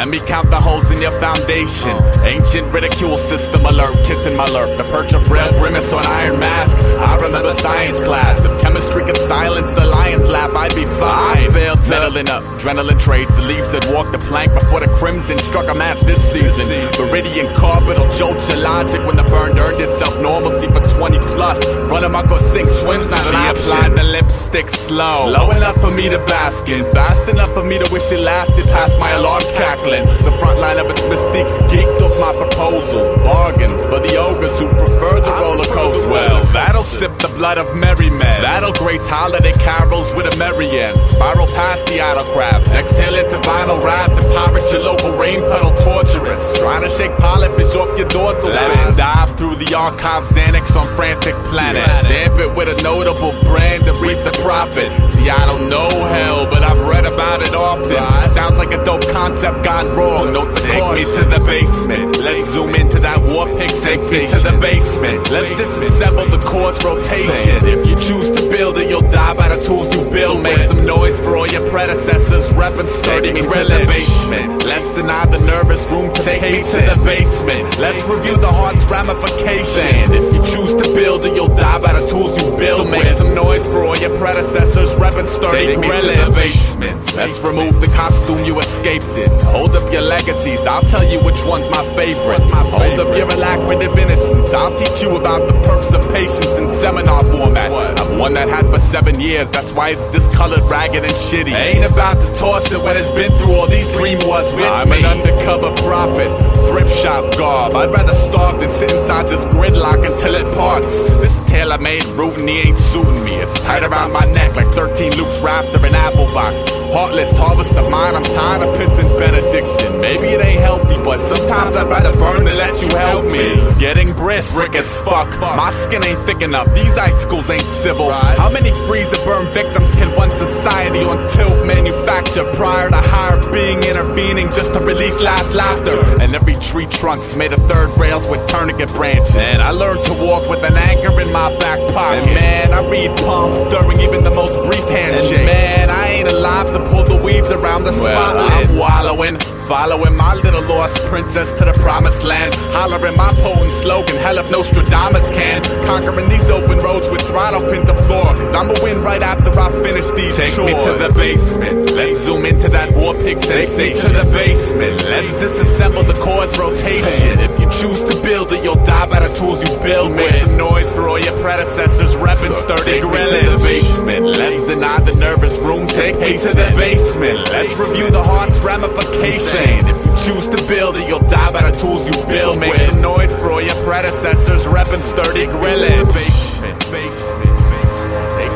Let me count the holes in your foundation. Ancient ridicule system alert, kissing my lurk. The perch of red grimace on iron mask. I remember science class. If chemistry could silence the lion's laugh, I'd be fine. Meddling up, adrenaline trades. The leaves that walk the plank before the crimson struck a match this season. Viridian carpet will jolt your logic when the burn earned itself normalcy for 20 plus. Run them up or sink, swim's not an option. I applied the lipstick slow. Slow enough for me to bask in. Fast enough for me to wish it lasted past my alarms cackling. The front line of its mystiques geeked off my proposals. Bargains for the ogres who prefer the roller coaster. Well, that'll sip the blood of merry men. That'll grace holiday carols with a merry end. Spiral past the autocrat. Exhale into vinyl wrath and pirate your local rain puddle torturous. Trying to shake polyfish off your dorsal. Let's dive through the archives annex on frantic planets. Stamp it with a notable brand to reap the profit. See, I don't know hell, but I've read about it often. Sounds like a dope concept gone wrong. No, take me to the basement. Let's zoom into that war pick. Take me to the basement. Let's disassemble the core's rotation. If you choose to build it, you'll die by the tools you build. Make some noise for all your predecessors. Reppin' sturdy me to the basement. Let's deny the nervous room to take me to the basement. Let's review the heart's ramifications. If you choose to build it, you'll die by the tools you build. So make some noise for all your predecessors. Reppin' sturdy me to the basement. Let's remove the costume you escaped in. Hold up your legacies, I'll tell you which one's my favorite. Hold up your alacrity of innocence, I'll teach you about the perks of patience in seminar format. I'm one that had for 7 years, that's why it's discolored, ragged, and shitty. I ain't about to toss it when it's been through all these dream wars with I'm me. I'm an undercover prophet, thrift shop garb. I'd rather starve than sit inside this gridlock until it parts. This tailor-made routine ain't suiting me. It's tight around my neck like 13 loops wrapped in an apple box. Heartless harvest of mine, I'm tired of pissing benediction. Maybe it ain't healthy, but sometimes I'd rather burn than let you help me. It's getting brisk as fuck. My skin ain't thick enough, these icicles ain't civil. How many freeze and burn victims can one society on tilt manufacture prior to higher being intervening just to release last laughter? And every tree trunk's made of third rails with tourniquet branches. And I learned to walk with an anchor in my back pocket. And man, I read palms during even the most brief handshakes. And man, I ain't alive to pull the weeds around the spotlight. I'm wallowing, following my little lost princess to the promised land. Hollering my potent slogan, hell if Nostradamus can. Conquering these open roads with throttle pinned to floor. Cause I'ma win right after I finish these chores. Take me to the basement. Let's zoom into that war pick sensation. Take me to the basement. Let's disassemble the core's rotation. If you choose to build it, you'll die by the tools you build with. Make some noise for all your predecessors. Reppin' sturdy grilling. Take me to the basement. Let's deny the nervous room. Take me to the basement. Let's review the heart's ramifications. If you choose to build it, you'll die by the tools you build with. Make some noise for all your predecessors. Reppin' sturdy grilling. Take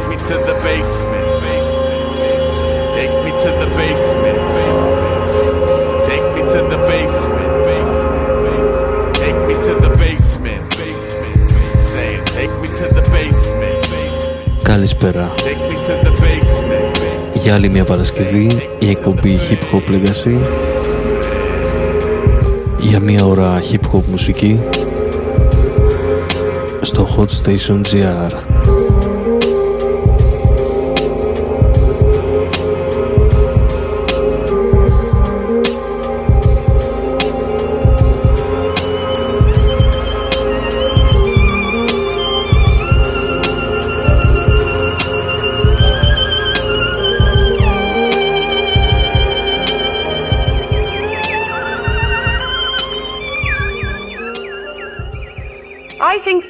me to the basement. Take me to the basement. Take me to the basement. Take me to the basement. Saying, take me to the basement. Καλησπέρα. Για άλλη μια Παρασκευή, η εκπομπή Hip Hop Legacy. Για μια ώρα hip hop μουσική στο Hot Station GR.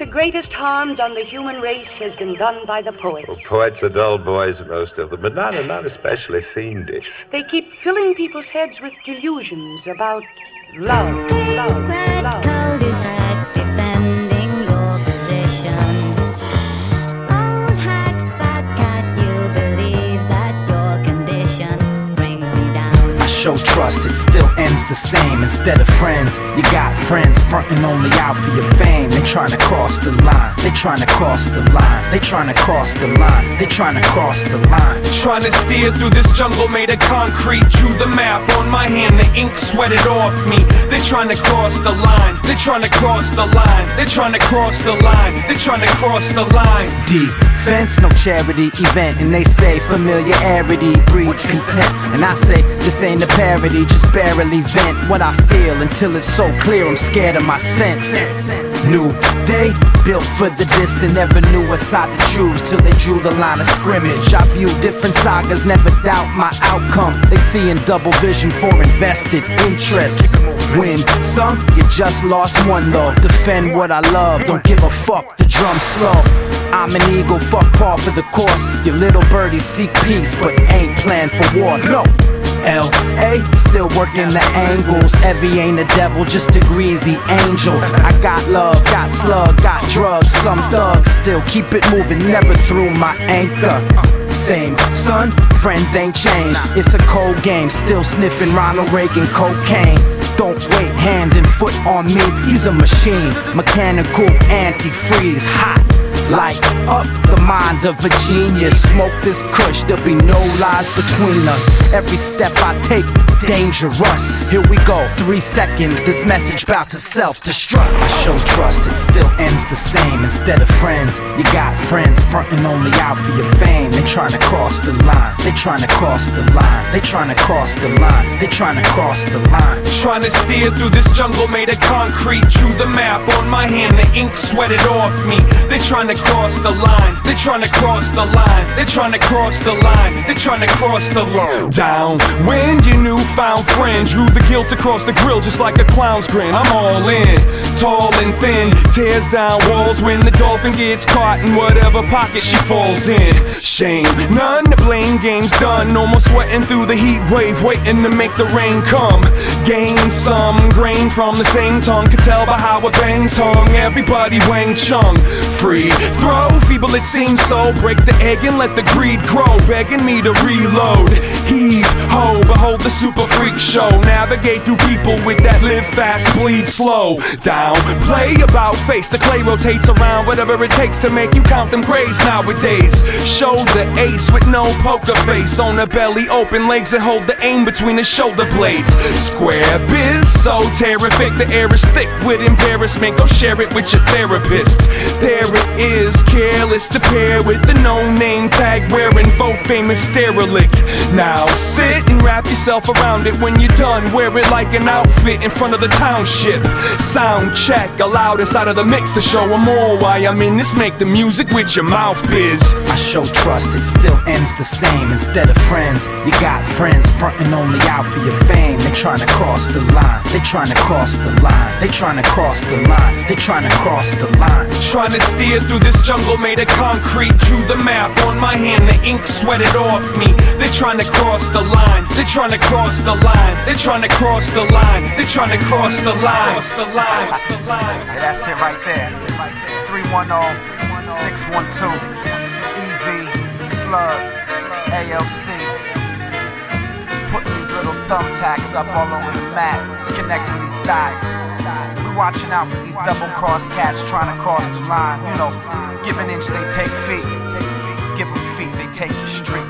The greatest harm done the human race has been done by the poets. Well, poets are dull boys, most of them, but not especially fiendish. They keep filling people's heads with delusions about love. Show trust, it still ends the same. Instead of friends, you got friends frontin' only out for your fame. They tryna cross the line, they tryna cross the line, they tryna cross the line, they tryna cross the line. Tryna steer through this jungle made of concrete. Drew the map on my hand, the ink sweated off me. They tryna cross the line, they tryna cross the line, they tryna cross the line, they tryna cross the line. D fence, no charity event. And they say familiarity breeds content. And I say, this ain't a parody, just barely vent what I feel until it's so clear I'm scared of my sense. New day, built for the distance. Never knew what side to choose till they drew the line of scrimmage. I view different sagas, never doubt my outcome. They see in double vision for invested interest. Win some, you just lost one though. Defend what I love, don't give a fuck, the drum's slow. I'm an eagle, fuck par for the course. Your little birdies seek peace, but ain't planned for war, no. L.A., still working the angles. Evie ain't a devil, just a greasy angel. I got love, got slug, got drugs. Some thugs still keep it moving, never through my anchor. Same son, friends ain't changed. It's a cold game, still sniffing Ronald Reagan cocaine. Don't wait, hand and foot on me. He's a machine, mechanical antifreeze, hot. Light up the mind of a genius. Smoke this kush, there'll be no lies between us. Every step I take, dangerous. Here we go, 3 seconds, this message bout to self-destruct. I show trust, it still ends the same. Instead of friends, you got friends frontin' only out for your fame. They tryna cross the line, they tryna cross the line, they tryna cross the line, they tryna cross the line. Tryna steer through this jungle made of concrete. Drew the map on my hand, the ink sweated off me. They tryna cross the line, they're trying to cross the line, they're trying to cross the line, they're trying to cross the line. Downwind, your newfound friend drew the guilt across the grill just like a clown's grin. I'm all in, tall and thin, tears down walls when the dolphin gets caught in whatever pocket she falls in. Shame, none, the blame game's done, almost sweating through the heat wave, waiting to make the rain come. Gain some grain from the same tongue, could tell by how it bangs hung, everybody Wang Chung. Free throw, feeble it seems so. Break the egg and let the greed grow, begging me to reload. Heave ho, behold the super freak show. Navigate through people with that live fast, bleed slow. Down, play about face, the clay rotates around. Whatever it takes to make you count them grays nowadays. Show the ace with no poker face. On the belly, open legs and hold the aim between the shoulder blades. Square biz, so terrific. The air is thick with embarrassment. Go share it with your therapist. There it is, careless to pair with the no-name tag wearing both famous derelict. Now sit and wrap yourself around it. When you're done, wear it like an outfit in front of the township. Sound check, allowed inside of the mix to show them all why I'm in this. Make the music with your mouth biz. I show trust, it still ends the same. Instead of friends, you got friends frontin' only out for your fame. They tryna cross the line, they tryna cross the line, they tryna cross the line, they tryna cross the line. Tryna steer through this jungle made of concrete. Drew the map on my hand, the ink sweated off me. They're trying to cross the line, they're trying to cross the line, they're trying to cross the line, they're trying to cross the line. That's it right there. 310-612 EV Slug ALC. Putting these little thumbtacks up all over the map, connecting these dots. We watching out for these double cross cats trying to cross the line. You know, give an inch they take feet, give them feet they take the street.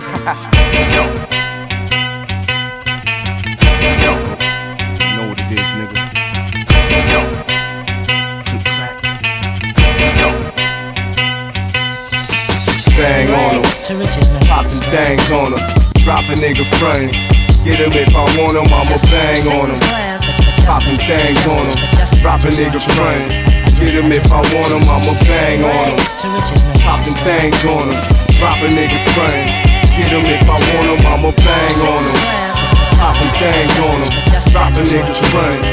Bang on them, popping bangs on them, drop a nigga frame, get him if I want him, I'ma bang on him, popping things on him, drop a nigga frame, get him if I want him, I'ma bang on him, popping things on him, drop a nigga frame, get him if I want him, I'ma bang on him, popping things on him, drop a nigga frame.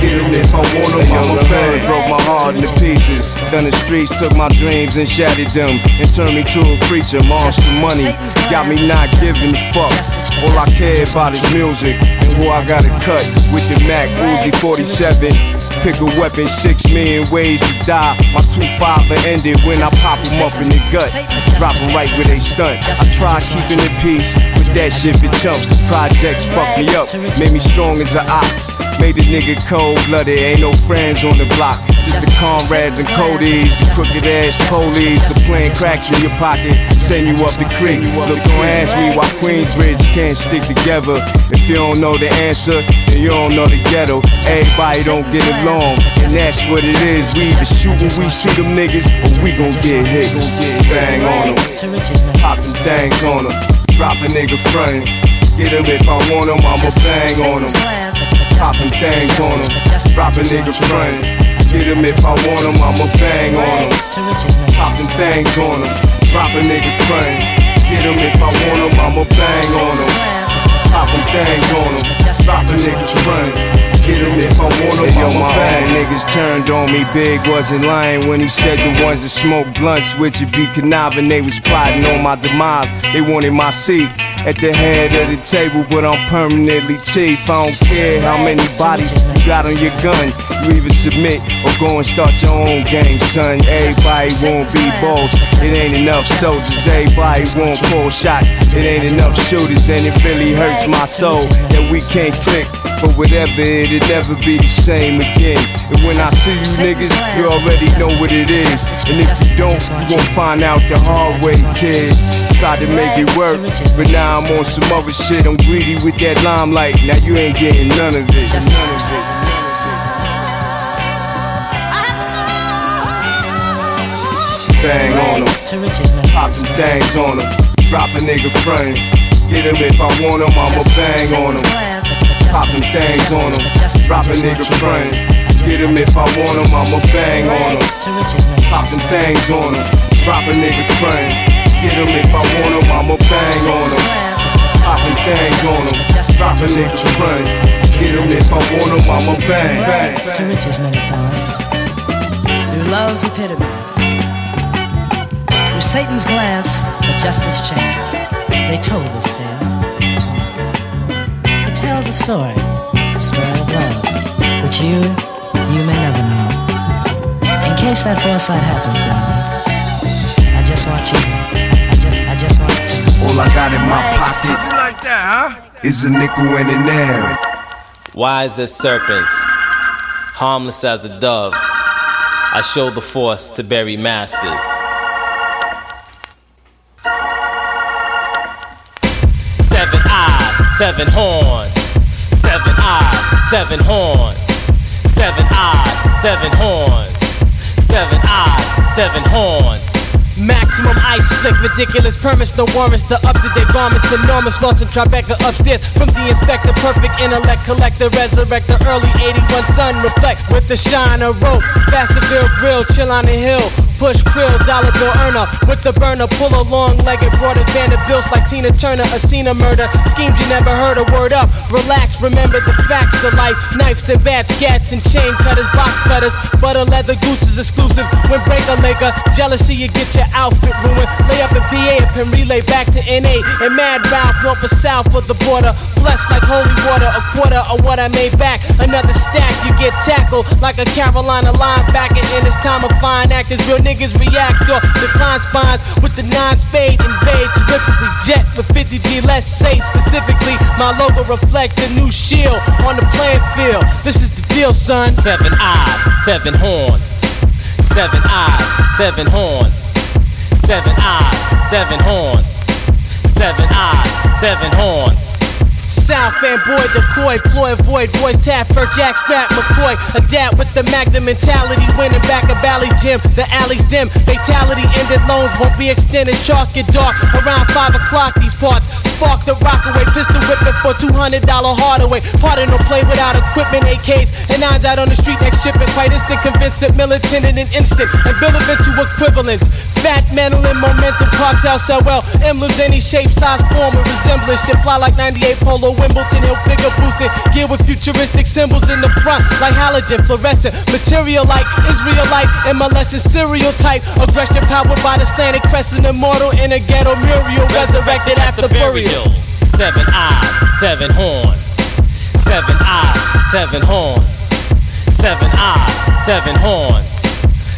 Get him if I want him, I'm a bang. Broke my heart into pieces. Then the streets took my dreams and shattered them and turned me to a preacher, monster money. Got me not giving a fuck. All I care about is music and who I gotta cut. With the Mac, Uzi 47. Pick a weapon, 6 million ways to die. My 2-5 ended when I pop him up in the gut. Drop him right where they stunt. I tried keeping the peace, but that shit for chumps. Projects fucked me up, made me strong as an ox. Made a nigga cold blooded, ain't no friends on the block, just the comrades and Cody's. The crooked ass police are playing cracks in your pocket, send you up the creek. Look, don't ask me why Queensbridge can't stick together. If you don't know the answer, then you don't know the ghetto. Everybody don't get along, and that's what it is. We either shoot when we shoot them niggas, or we gon' get hit. Bang on them, pop them things on them, drop a nigga frontin', get him if I want him, I'ma bang on him. Pop them things on him, drop a nigga frontin', get him if I want him, I'ma bang on him. Pop them things on him, drop a nigga frame. Get him if I want him, I'ma bang on him. Pop them things on him, drop a nigga frame. Get him if I want him, I'ma bang. Niggas turned on me, Big wasn't lying when he said the ones that smoked blunts with you be conniving. They was plotting on my demise, they wanted my seat at the head of the table, but I'm permanently chief. I don't care how many bodies you got on your gun, you either submit or go and start your own gang, son. Everybody won't be boss, it ain't enough soldiers. Everybody won't pull shots, it ain't enough shooters. And it really hurts my soul that we can't click, but whatever, it'll never be the same again. And when I see you niggas, you already know what it is, and if you don't, you gon' find out the hard way, kid. Tried to make it work, but now I'm on some other shit. I'm greedy with that limelight. Now you ain't getting none of it. Bang on them, pop some things on them, drop a nigga frame. Get him if I want him, I'ma bang on him. Pop them things on them, drop a nigga frame. Get him if I want him, I'ma bang on him. Pop them things on them, drop a nigga frame. Get him if I want him, I'ma bang on him. Poppin' things on him, drop a nigga's front. Get him if I want him, I'ma bang, bang. Rags to riches, nigga, through love's epitome, through Satan's glance, a justice chance, they told this tale. It tells a story of love, which you may never know. In case that foresight happens now, I just want you. All I got in my pocket is a nickel and a nail. Wise as serpents, harmless as a dove, I show the force to bury masters. Seven eyes, seven horns. Seven eyes, seven horns. Seven eyes, seven horns. Seven eyes, seven horns. Maximum ice slick, ridiculous permits, no warrants. The up to their garments, enormous loss in Tribeca upstairs. From the inspector, perfect intellect, collector, resurrect the early 81 sun. Reflect with the shine of rope, Vassaville grill, chill on the hill. Push krill, dollar bill earner, with the burner, pull a long-legged, broad Vanderbilts like Tina Turner, a Cena murder, schemes you never heard a word up, relax, remember the facts of life, knives and bats, gats and chain cutters, box cutters, butter leather goose is exclusive, when break a liquor, jealousy you get your outfit ruined, lay up in PA and pin relay back to NA, and Mad Ralph, north or south of the border, blessed like holy water, a quarter of what I made back, another stack, you get tackled like a Carolina linebacker, and it's time of fine actors, real niggas react or decline spines with the nine spade invade terrifically jet with 50G. Let's say specifically my logo reflect the new shield on the playing field. This is the deal, son. Seven eyes, seven horns. Seven eyes, seven horns. Seven eyes, seven horns. Seven eyes, seven horns. South fanboy, decoy, ploy, void, voice, tap, first jack, strap, McCoy. Adapt with the magnum mentality, winning back a valley gym. The alley's dim, fatality ended, loans won't be extended. Sharks get dark around 5 o'clock these parts. Spark the rockaway, pistol whipping for $200 Hardaway. Pardon or play without equipment, AKs and odds out on the street next shipping. Quite instant, convincing, militant in an instant, and build it into equivalents. Fat, mental, and momentum, cartel, sell well. M lose any shape, size, form, or resemblance. Shit fly like 98 Polo Wimbledon, he'll figure boosting, gear with futuristic symbols in the front, like halogen, fluorescent, material like Israelite, MLS is serial type, aggression powered by the Islamic crescent, immortal in a ghetto mural, resurrected after burial. Seven eyes, seven horns. Seven eyes, seven horns. Seven eyes, seven horns.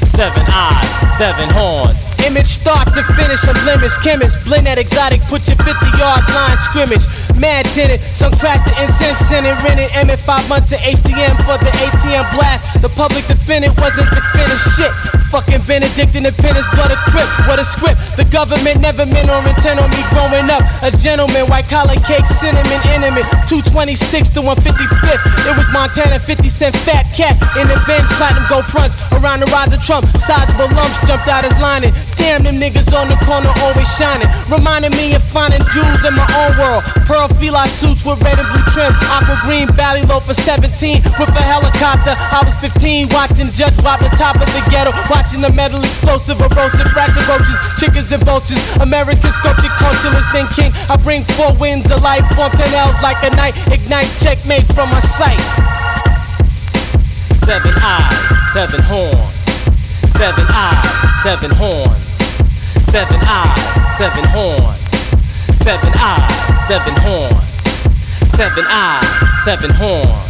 Seven eyes, seven horns. image, start to finish, I'm limits, chemist, blend that exotic, put your 50-yard line scrimmage, mad tenant, some crash the incense, sent it, rent it, M in 5 months to HDM for the ATM blast, the public defendant wasn't defending shit, fucking Benedictine appendix, blood a crip, what a script, the government never meant or intent on me growing up, a gentleman, white collar cake, cinnamon, intimate, 226 to 155th, it was Montana, 50 cent fat cat, in the bench, platinum go fronts, around the rise of Trump, sizable lumps jumped out his lining. Damn, them niggas on the corner always shining. Reminding me of finding jewels in my own world. Pearl fila suits with red and blue trim. Aqua green, Bally low for 17. With a helicopter, I was 15. Watching Judge Wop the top of the ghetto. Watching the metal explosive, erosive, fracture roaches, chickens and vultures. American sculpture, cultureless, then king. I bring four winds of life, form 10 L's like a knight. Ignite, checkmate from my sight. Seven eyes, seven horns. Seven eyes, seven horns. Seven eyes, seven horns. Seven eyes, seven horns. Seven eyes, seven horns.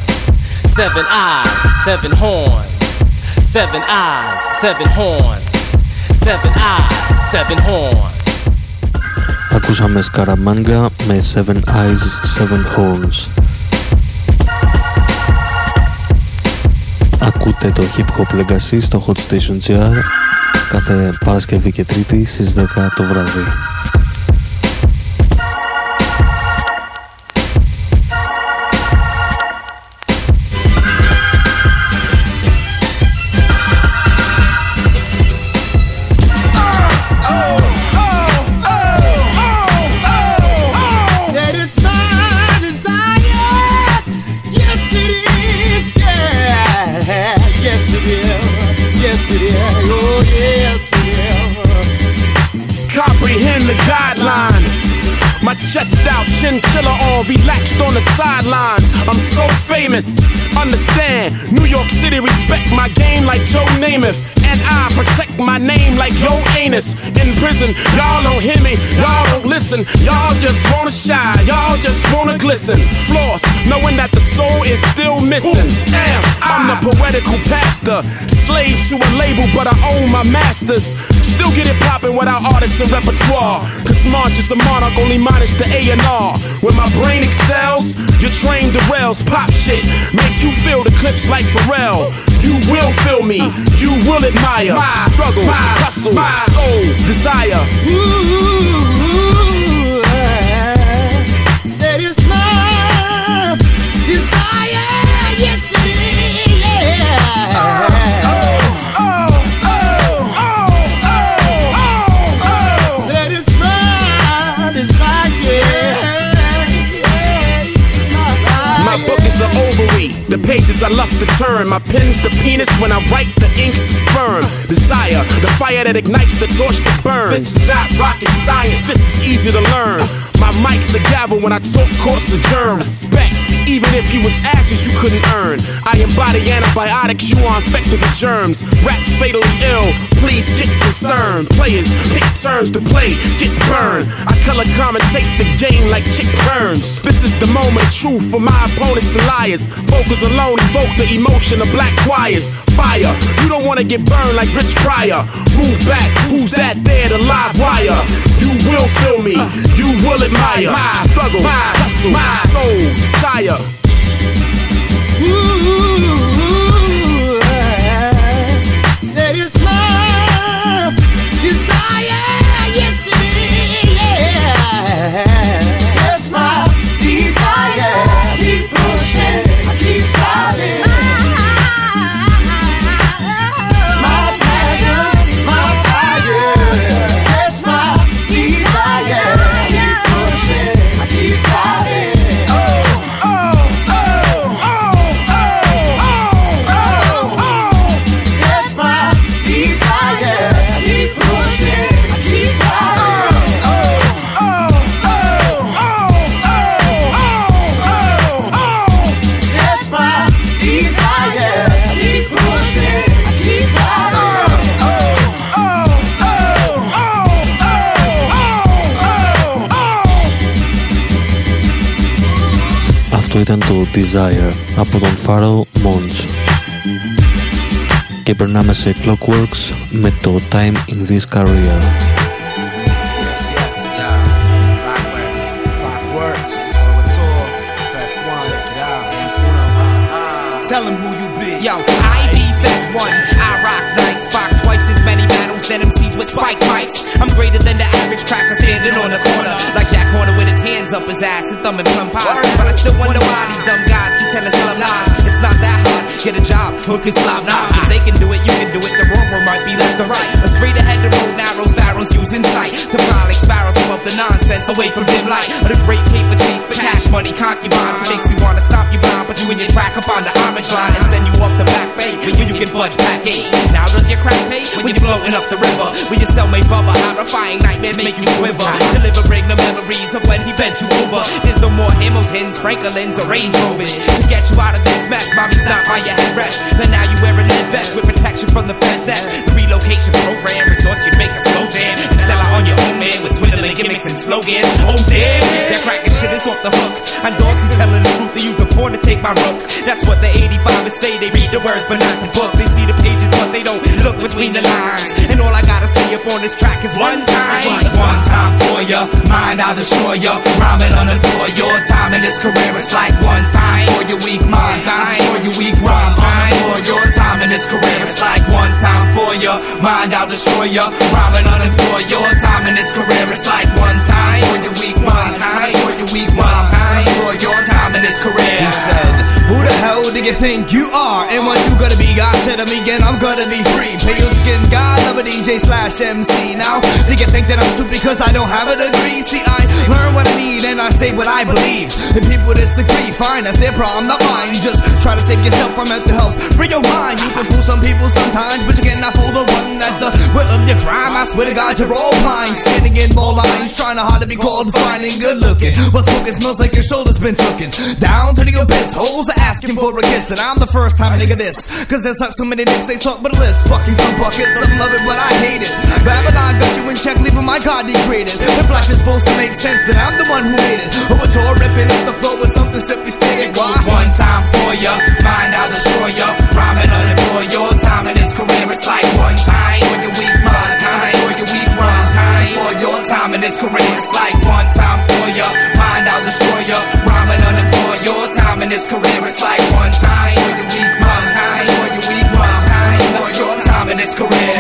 Seven eyes, seven horns. Seven eyes, seven horns. Seven eyes, seven horns. Ακούσαμε Scaramanga με Seven Eyes, Seven Horns. Ακούτε το Hip Hop Legacy στο Hot Station GR κάθε Παρασκευή και Τρίτη στις 10 το βράδυ. Chest out, chinchilla on, relaxed on the sidelines. I'm so famous, understand. New York City respect my game like Joe Namath. And I protect my name like Yo Anus. In prison, y'all don't hear me, y'all don't listen. Y'all just wanna shine, y'all just wanna glisten. Floss, knowing that the soul is still missing. Damn, I'm the poetical pastor. Slave to a label, but I own my masters. Still get it poppin' without artists and repertoire. Cause March is a monarch, only minus the A&R. When my brain excels, you're trained to rails. Pop shit, make you feel the clips like Pharrell. You will feel me, you will admire my struggle, my hustle, my soul, desire. Ooh, said it's my desire, yes it is, yeah. Said it's my desire, yeah. My book is an ovary. The pages I lust to turn, my pen's the penis. When I write, the ink's the sperm. Desire, the fire that ignites, the torch that burns. This is not rocket science, this is easy to learn. My mic's a gavel when I talk courts adjourn. Respect, even if you was ashes you couldn't earn. I embody antibiotics, you are infected with germs. Rats fatally ill, please get concerned. Players pick turns to play, get burned. I color commentate the game like Chick Burns. This is the moment of truth for my opponents and liars. Focus alone evoke the emotion of black choirs. Fire, you don't wanna get burned like Rich Pryor. Move back, who's that there, the live wire. You will feel me, you will admire my struggle, my hustle, my soul, desire. Ooh, said it's my desire, yes it is, yeah. Yes, my desire, keep pushing. My passion, my fire. That's my desire. I keep pushing, I keep striving. Oh, oh, oh, oh, oh, oh, oh. That's my desire. I keep pushing, I keep striving. Oh, oh, oh, oh, oh, oh, oh. That's my desire. I keep pushing, I keep striving. Αυτό ήταν το Desire από τον Pharrell Monch. Capernaum as a Clockworks με το Time in This Career. Tell him who you be. Yo, I be Fast One. I rock nights, rock twice as many battles than MCs with spike mics. I'm greater than the average cracker standing on the corner, like Jack Horner with his hands up his ass and thumbing plum pies. But I still wonder why these dumb guys keep telling some lies. It's not that hard. Get a job, hook and slob knobs. If they can do it, you can do it. The rumor might be left or right. A straight ahead, the road narrows, barrels using sight to fly like sparrows from up the nonsense away from dim light. Or the great paper chase for cash money, concubines. It makes me want to stop you blind, but you in your track up on the line and send you up the back bay where you can fudge back gates. Now does your crack pay when you're floating up the river, where your cellmate bubba, horrifying nightmares make you quiver, delivering the memories of when he bent you over. There's no more Hamiltons, Franklins, or Range Rovers to get you out of this mess. Mommy's not by your headrest, but now you wear a lead vest with protection from the fence. That's the relocation program. Resorts you make a slow jam and sell out on your own man with swindling gimmicks and slogans. Oh damn, that cracking shit is off the hook. And dogs is telling the truth. They use the porn to take my rook. That's what the 85ers say. They read the words but not the book. They see the pages but they don't look between the lines. And all I gotta say up on this track is one time. It's one time for ya, mine I'll destroy ya. Rhyming on the door, your time in this career. It's like one time for your weak minds, I'm for your weak rhymes. I'm for your time in this career. It's like one time for ya, mine I'll destroy ya. Rhyming on the door, your time in this career. It's like one time for your weak minds, I'm for your weak rhymes. I'm for your time in this career. You said, who the hell do you think you are? And what you gonna be? God said to me again, I'm gonna be free. Pale-skinned God, I'm a DJ/MC. Now, do you think that I'm stupid because I don't have a degree? See, I learn what I need and I say what I believe. And people disagree, fine, that's their problem, not mine. You just try to save yourself from mental health, free your mind. You can fool some people sometimes, but you cannot fool the one that's a will of your crime. I swear to God, you're all mine. Standing in more lines, trying hard to be called fine and good looking. What's smoking smells like your shoulder's been tooken. Down to the abyss, holes are asking for a kiss. And I'm the first time nigga this, cause there suck so many dicks they talk but a list. Fucking cum buckets, some love it but I hate it. Babylon got you in check, leaving my God degraded. The flash is supposed to make sense that I'm the one who made it. Over tour ripping up the floor with something simply stated. Why? One time for ya, mine I'll destroy ya. Rhyming on it for your time in this career. It's like one time for your weak mind, time for your weak rhyme, time for your time in this career. It's like one time for ya, mine I'll destroy ya. Rhyming on it for your time in this career. It's like one time for your weak mind, time for your weak rhyme, time for your time in this career.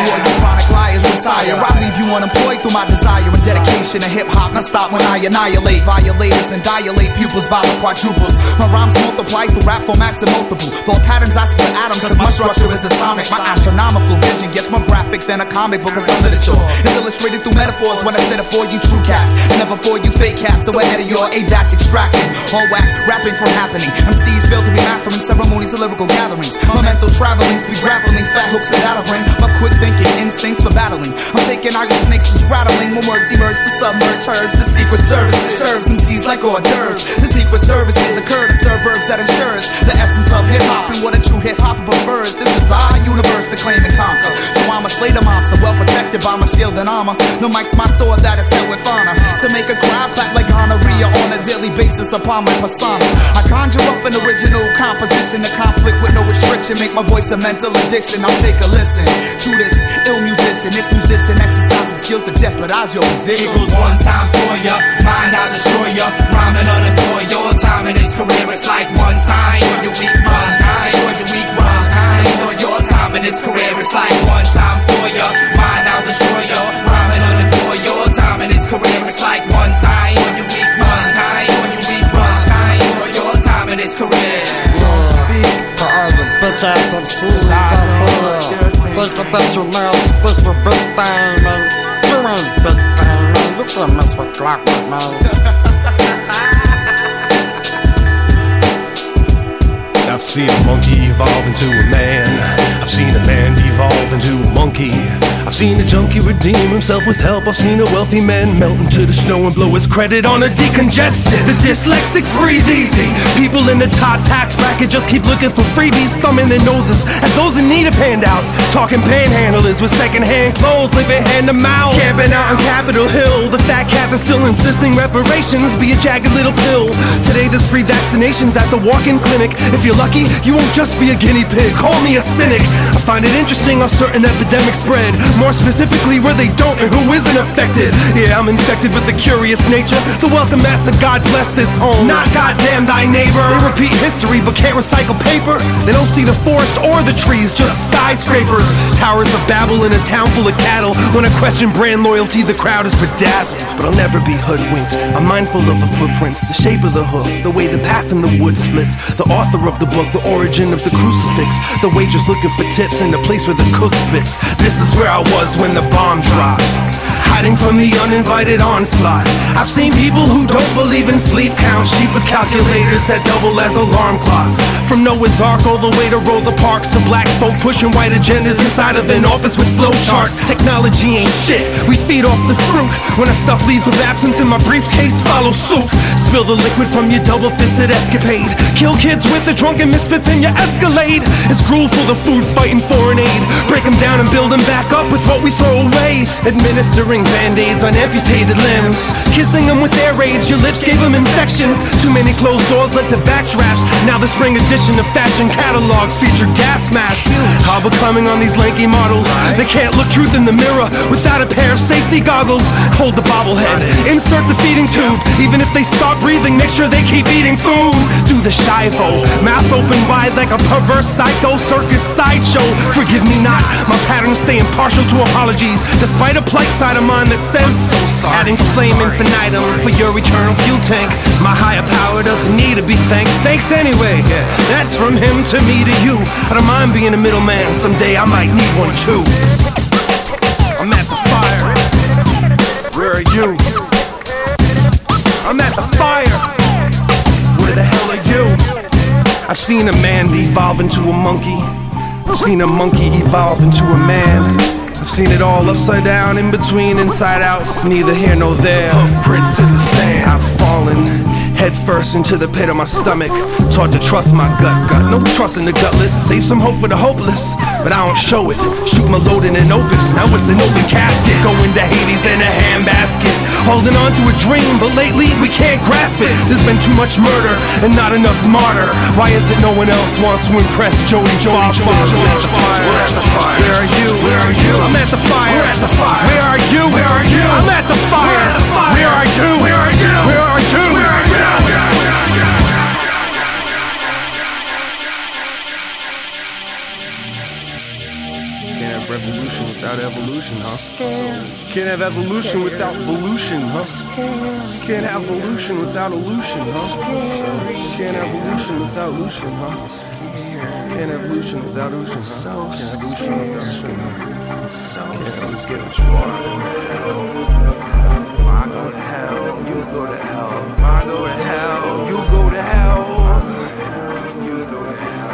I leave you unemployed through my desire and dedication to hip-hop. Not stop when I annihilate violators and dilate pupils by the quadruples. My rhymes multiply through rap formats and multiple thought patterns. I split atoms cause my structure is atomic. My astronomical vision gets more graphic than a comic book. Cause my literature is illustrated through metaphors. When I said it for you true cats, never for you fake cats. So ahead of your ADATs extracting all whack, rapping from happening. MCs fail to be mastering ceremonies and lyrical gatherings. My mental traveling, speed grappling, fat hooks and battering. My quick thinking, instincts for battling. I'm taking Irish snakes and rattling. When words emerge to submerge herbs, the secret services serves MCs like hors d'oeuvres. The secret services occur to serve verbs that ensures the essence of hip-hop and what a true hip-hopper prefers. This is our universe to claim and conquer. So I'm a slater monster, well protected by my shield and armor. The mic's my sword that is held with honor, to make a crowd clap like honoria on a daily basis upon my persona. I conjure up an original composition, a conflict with no restriction, make my voice a mental addiction. I'll take a listen to this ill musician. This music and exercise the skills to jeopardize your position. Equals one time for ya, mind I'll destroy ya. Rhyming on the door, your time in this career. It's like one time for your weak rhyme, time for your weak rhyme, time for your time in this career. It's like one time for ya, mind I'll destroy ya. Rhyming on the door, your time in this career. It's like one time for your weak rhyme, time for your weak rhyme, time for your time in this career. We don't speak for other bitch ass MCs out there. Push the bitch your mouth, push the big bang, man. You ain't big bang, man. You can't mess with Clockwork, man. I've seen a monkey evolve into a man. I've seen a man evolve into a monkey. I've seen a junkie redeem himself with help. I've seen a wealthy man melt into the snow and blow his credit on a decongestant. The dyslexics breathe easy. People in the top tax bracket just keep looking for freebies, thumbing their noses at those in need of handouts. Talking panhandlers with secondhand clothes, living hand to mouth. Camping out on Capitol Hill, the fat cats are still insisting reparations be a jagged little pill. Today there's free vaccinations at the walk-in clinic. If you're lucky, you won't just be a guinea pig. Call me a cynic. I find it interesting how certain epidemics spread, more specifically where they don't and who isn't affected. Yeah, I'm infected with a curious nature, the wealth and mass of God bless this home, not goddamn thy neighbor. They repeat history but can't recycle paper. They don't see the forest or the trees, just skyscrapers, towers of Babel in a town full of cattle. When I question brand loyalty, the crowd is bedazzled. But I'll never be hoodwinked. I'm mindful of the footprints, the shape of the hoof, the way the path in the wood splits, the author of the book, the origin of the crucifix, the waitress looking for tips in the place where the cook spits. This is where I was when the bomb dropped, hiding from the uninvited onslaught. I've seen people who don't believe in sleep count sheep with calculators that double as alarm clocks. From Noah's Ark all the way to Rosa Parks, to black folk pushing white agendas inside of an office with flowcharts. Technology ain't shit, we feed off the fruit. When I stuff leaves of absence in my briefcase, follow suit. Spill the liquid from your double-fisted escapade, kill kids with the drunken misfits in your Escalade. It's gruel for the food fighting foreign aid, break them down and build them back up with what we throw away. Administering band-aids on amputated limbs, kissing them with air raids, your lips gave them infections. Too many closed doors led to backdrafts. Now the spring edition of fashion catalogs feature gas masks. How becoming on these lanky models, they can't look truth in the mirror without a pair of safety goggles. Hold the bobblehead, insert the feeding tube. Even if they stop breathing, make sure they keep eating food. Do the shivo, mouth open wide like a perverse psycho, circus sideshow. Forgive me not, my patterns stay impartial to apologies, despite a plight side of mine that says so sorry. Adding flame infinitum for your eternal fuel tank. My higher power doesn't need to be thanked. Thanks anyway, that's from him to me to you. I don't mind being a middleman, someday I might need one too. I'm at the fire, where are you? I'm at the fire, where the hell are you? I've seen a man devolve into a monkey, I've seen a monkey evolve into a man. I've seen it all upside down, in between, inside out. It's neither here nor there, hoofprints in the sand. I've fallen head first into the pit of my stomach, taught to trust my gut, got no trust in the gutless. Save some hope for the hopeless, but I don't show it. Shoot my load in an opus, now it's an open casket. Going to Hades in a handbasket, holding on to a dream, but lately we can't grasp it. There's been too much murder and not enough martyr. Why is it no one else wants to impress Jody? We're at the fire. Where are you? Where are you? I'm at the fire. We're at the fire. Where are you? Where are you? I'm at the fire. Where are you? Where are you? Where are you? Can't have revolution without evolution, huh? Can't have evolution without evolution, huh? Can't have evolution without illusion, huh? Can't have evolution without illusion, huh? Can't have evolution without illusion, huh? Can't have evolution without illusion, huh? Can't always get what you want. I go to hell, you go to hell. I go to hell, you go to hell.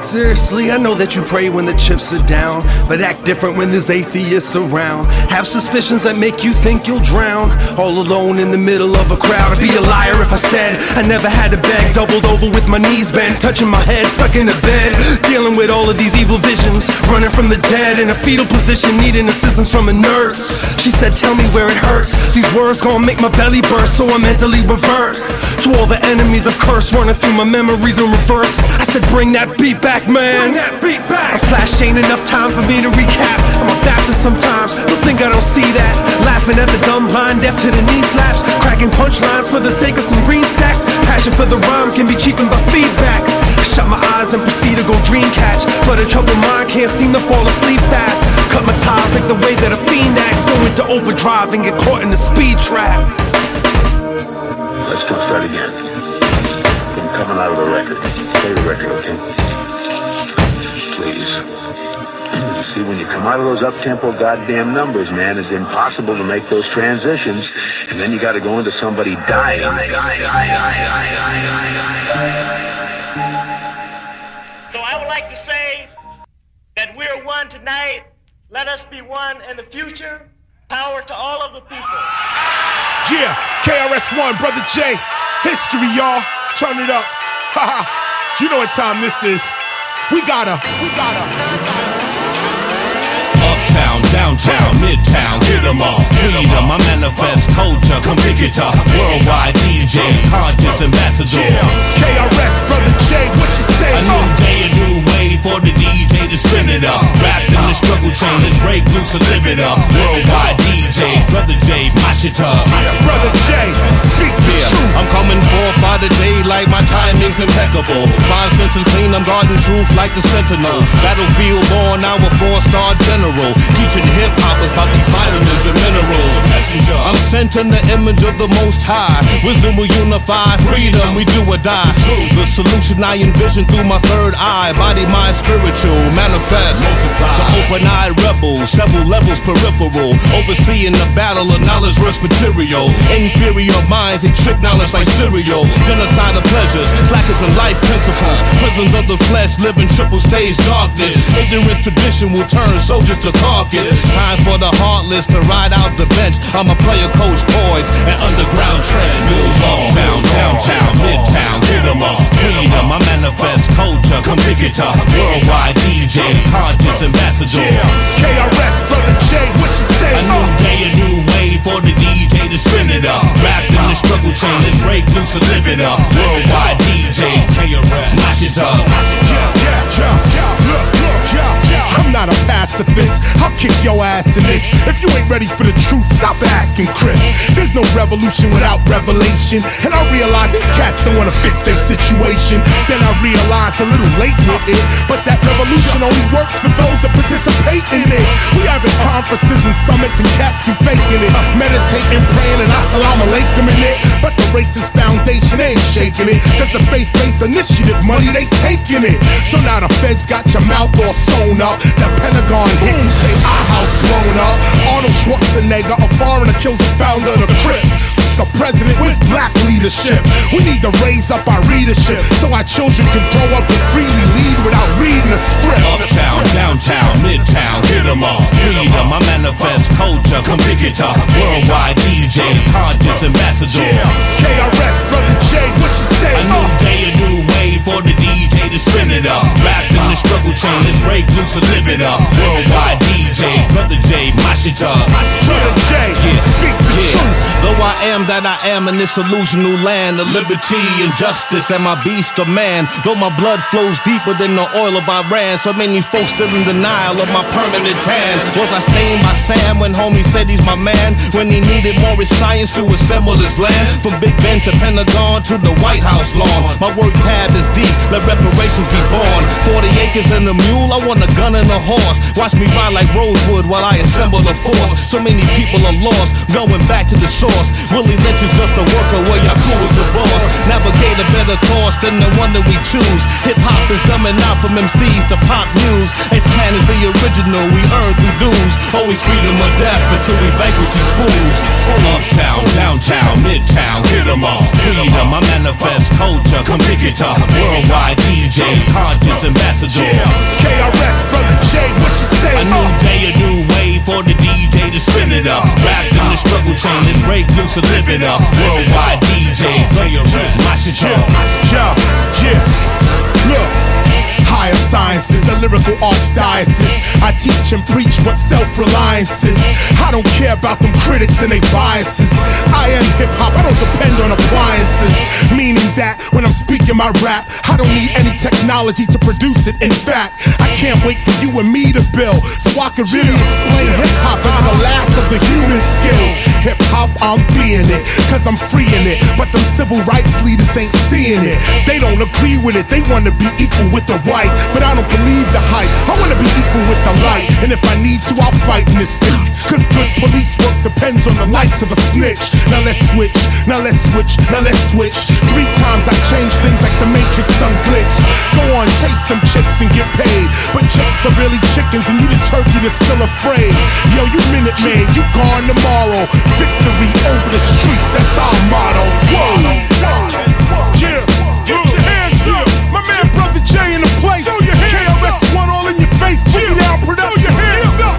Seriously, I know that you pray when the chips are down, but act different when there's atheists around. Have suspicions that make you think you'll drown, all alone in the middle of a crowd. I'd be a liar if I said I never had to beg. Doubled over with my knees bent, touching my head, stuck in a bed, dealing with all of these evil visions, running from the dead in a fetal position, needing assistance from a nurse. She said, tell me where it hurts. These words gonna make my belly burst, so I mentally revert to all the enemies of curse, running through my memories in reverse. I said, bring that beat back. Man, bring that beat back. A flash ain't enough time for me to recap. I'm a bastard sometimes, but think I don't see that. Laughing at the dumb blind, deaf to the knee slaps, cracking punchlines for the sake of some green stacks. Passion for the rhyme can be cheapened by feedback. I shut my eyes and proceed to go dream catch, but a troubled mind can't seem to fall asleep fast. Cut my ties like the way that a fiend acts, go into overdrive and get caught in the speed trap. Let's start again. I'm coming out of the record. Play the record, okay? See, when you come out of those up-tempo goddamn numbers, man, it's impossible to make those transitions, and then you got to go into somebody dying. So I would like to say that we're one tonight Let us be one in the future. Power to all of the people. Yeah, KRS-One, Brother J. History, y'all. Turn it up. Haha. You know what time this is. We gotta. Uptown, downtown, midtown, hit 'em all. Freedom, I manifest culture, come pick it up. Worldwide DJs, conscious ambassadors. Yeah. KRS, Brother J, what you say? A new day, a new way for the DJ to spin it up. Wrapped in the struggle chain, let's break loose and live it up. Worldwide DJs, Brother J, mash it up. Brother J, speak the truth. I'm coming forth by the daylight, my timing's impeccable. 5 senses clean, I'm guarding truth like the sentinel. Battlefield born, now a 4-star general. Teaching hip-hoppers about these vitamins and minerals. I'm sent in the image of the Most High. Wisdom will unify, freedom we do or die. The solution I envision through my third eye. Body, mind, spiritual, manifest. The open-eyed rebel, several levels peripheral. Overseeing the battle of knowledge versus material. Inferior minds, they trick knowledge like cereal. Genocide of pleasures, slackers of life principles. Prisons of the flesh, living triple stage darkness. Ignorance tradition will turn soldiers to carcass. Time for the heartless to ride out the bench. I'm a player coach, boys, and underground trend. Uptown, downtown, midtown, hit 'em up. Freedom, I manifest culture, come pick it up. Worldwide DJs, conscious ambassadors. Yeah. KRS, Brother J, what you say? A new day, a new way for the DJ to spin it up. Wrapped in the struggle chain, let's break loose and live it up. Worldwide DJs, KRS, mash it up. I'm not a pacifist, I'll kick your ass in this. If you ain't ready for the truth, stop asking Chris. There's no revolution without revelation. And I realize these cats don't wanna fix their situation. Then I realize a little late with it, but that revolution only works for those that participate in it. We having conferences and summits and cats be faking it. Meditating, praying, and assalamu alaikum in it. But the racist foundation ain't shaking it. Cause the faith initiative money, they taking it. So now the feds got your mouth all sewn up. The Pentagon hit you, say our house blown up. Arnold Schwarzenegger, a foreigner, kills the founder of the Crips. The president with black leadership. We need to raise up our readership so our children can grow up and freely lead without reading a script. Uptown, downtown, midtown, hit 'em all. Freedom, I manifest culture, come pick it up. Worldwide DJs, conscious ambassadors. Yeah. KRS, Brother J, what you say? A new day, a new way for the DJ to spin it up. Wrapped in the struggle chain, let's break loose and live it up. Worldwide DJs, Brother J, mash it up. Brother J, speak the truth. Though I am that I am in this illusional land of liberty and justice, and my beast of man. Though my blood flows deeper than the oil of Iran, so many folks still in denial of my permanent tan. Was I stained by sand when homie said he's my man? When he needed more his science to assemble his land? From Big Ben to Pentagon to the White House lawn, my work tab is deep, let reparations be born. 40 acres and a mule, I want a gun and a horse. Watch me ride like Rosewood while I assemble a force. So many people are lost, going back to the source. Willie Lynch is just a worker where your crew is the boss. Navigate a better course than the one that we choose. Hip-hop is dumbing out from MCs to pop news. X-Clan is the original, we earn through dues. Always freedom or death until we vanquish these fools. Uptown, downtown, midtown, hit 'em all. Freedom, I manifest culture, come pick it up. Worldwide DJs, conscious ambassadors. Yeah. KRS, Brother J, what you say? A new day, a new way for the DJ to spin it up. Wrapped in the struggle chain, let's break loose and live it up. Worldwide DJs, play your rest. Higher sciences, a lyrical archdiocese. I teach and preach what self-reliance is. I don't care about them critics and they biases. I am hip-hop, I don't depend on appliances. Meaning that when I'm speaking my rap, I don't need any technology to produce it. In fact, I can't wait for you and me to build, so I can really explain hip-hop as the last of the human skills. Hip-hop, I'm being it, cause I'm freeing it. But them civil rights leaders ain't seeing it. They don't agree with it, they wanna be equal with the white. But I don't believe the hype, I wanna be equal with the light. And if I need to, I'll fight in this beat. Cause good police work depends on the lights of a snitch. Now let's switch, now let's switch, now let's switch. 3 times I change things like the Matrix done glitched. Go on, chase them chicks and get paid. But chicks are really chickens and you the turkey that's still afraid. Yo, you Minute Man, you gone tomorrow. Victory over the streets, that's our motto. Whoa. Yeah, get your hands up. My man Brother J in the place. KRS-One all in your face. Put it out, throw your hands up.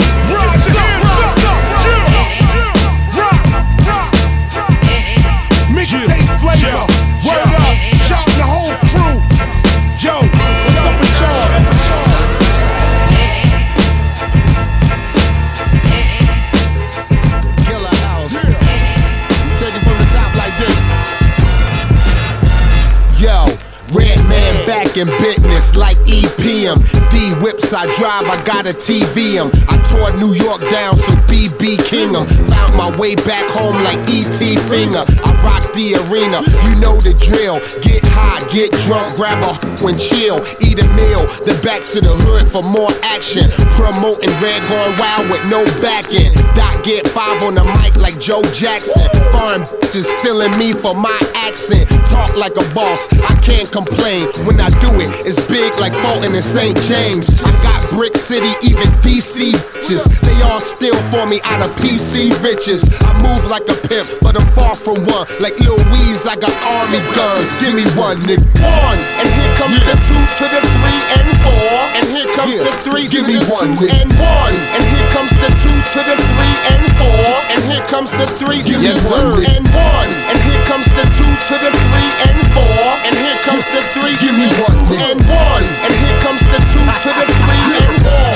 in business like EPM. D whips I drive, I got a TVM. I tore New York down, so BB Kingham. Found my way back home like E.T. Finger. I rock the arena, you know the drill. Get high, get drunk, grab a and chill. Eat a meal, then back to the hood for more action. Promoting Red going wild with no backing. Doc get five on the mic like Joe Jackson. Foreign bitches feeling me for my accent. Talk like a boss, I can't complain. When I do it, it's big like Fulton and St. James. I got Brick City, even DC bitches. They all steal for me out of PC riches. I move like a pimp, but I'm far from one. Like Lil Weez, I got army guns. Give me one, nigga. One, and here comes the two to the three and four. And here comes the three to the one, two nigga. And one. And here comes the two to the three and four. And here comes the three to the two and one. And here comes the two to the three and four. And here comes the three to the two and one. And here comes the two to the three and four.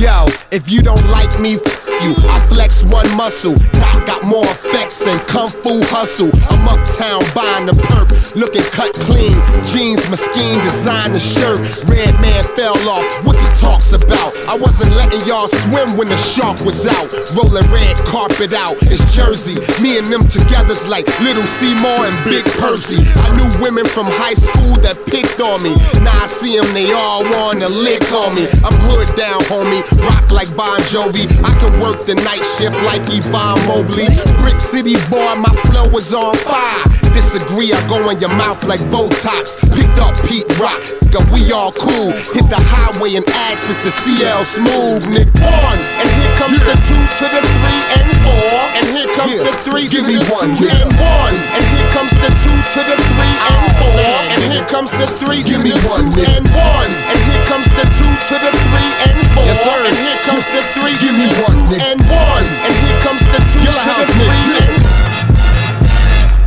Yo, if you don't like me, you. I flex one muscle, Doc got more effects than Kung Fu Hustle. I'm uptown buying the perp, looking cut clean. Jeans, Mesquite, design the shirt. Red man fell off, what the talk's about? I wasn't letting y'all swim when the shark was out. Rolling red carpet out, it's Jersey. Me and them together's like Little Seymour and Big Percy. I knew women from high school that picked on me. Now I see them, they all wanna lick on me. I'm hood down, homie, rock like Bon Jovi. I can work the night shift like Yvonne Mobley. Brick City boy, my flow is on fire. Disagree, I go in your mouth like Botox. Picked up Pete Rock, nigga, we all cool. Hit the highway and access the CL smooth, nigga. One, and here comes the two to the three and four. And here comes the three to the one, two and one. And here comes the two to the three and four. And here comes the three to the two and one. And here comes the two to the three and four. And here comes the three to the two and one. And here comes the two to the three and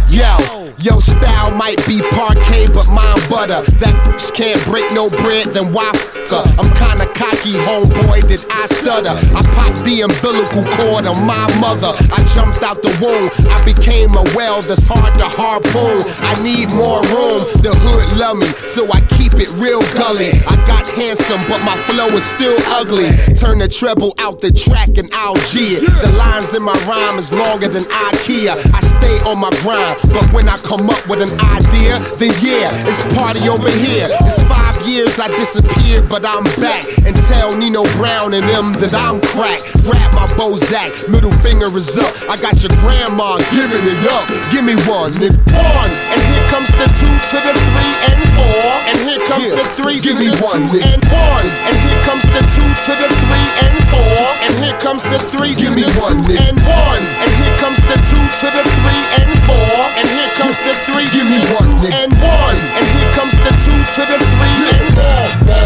yo. Yo, style might be parquet, but mine butter. That bitch can't break no bread, then why fuck her? I'm kinda cocky, homeboy, did I stutter? I popped the umbilical cord on my mother. I jumped out the womb, I became a well that's hard to harpoon. I need more room, the hood love me, so I keep it real gully. I got handsome, but my flow is still ugly. Turn the treble out the track and I'll G it. The lines in my rhyme is longer than IKEA. I stay on my grind, but when I come up with an idea, then yeah, it's party over here. It's 5 years I disappeared, but I'm back. And tell Nino Brown and them that I'm cracked. Grab my Bozak, middle finger is up. I got your grandma giving it up. Give me one, nigga. One, and here comes the two to the three and four. And here comes the three to the two and one. And here comes the two to the three and four. And here comes the three to the two and one. And here comes the two to the three and four. And here comes the three to the two and one. And here comes the two to the three and four.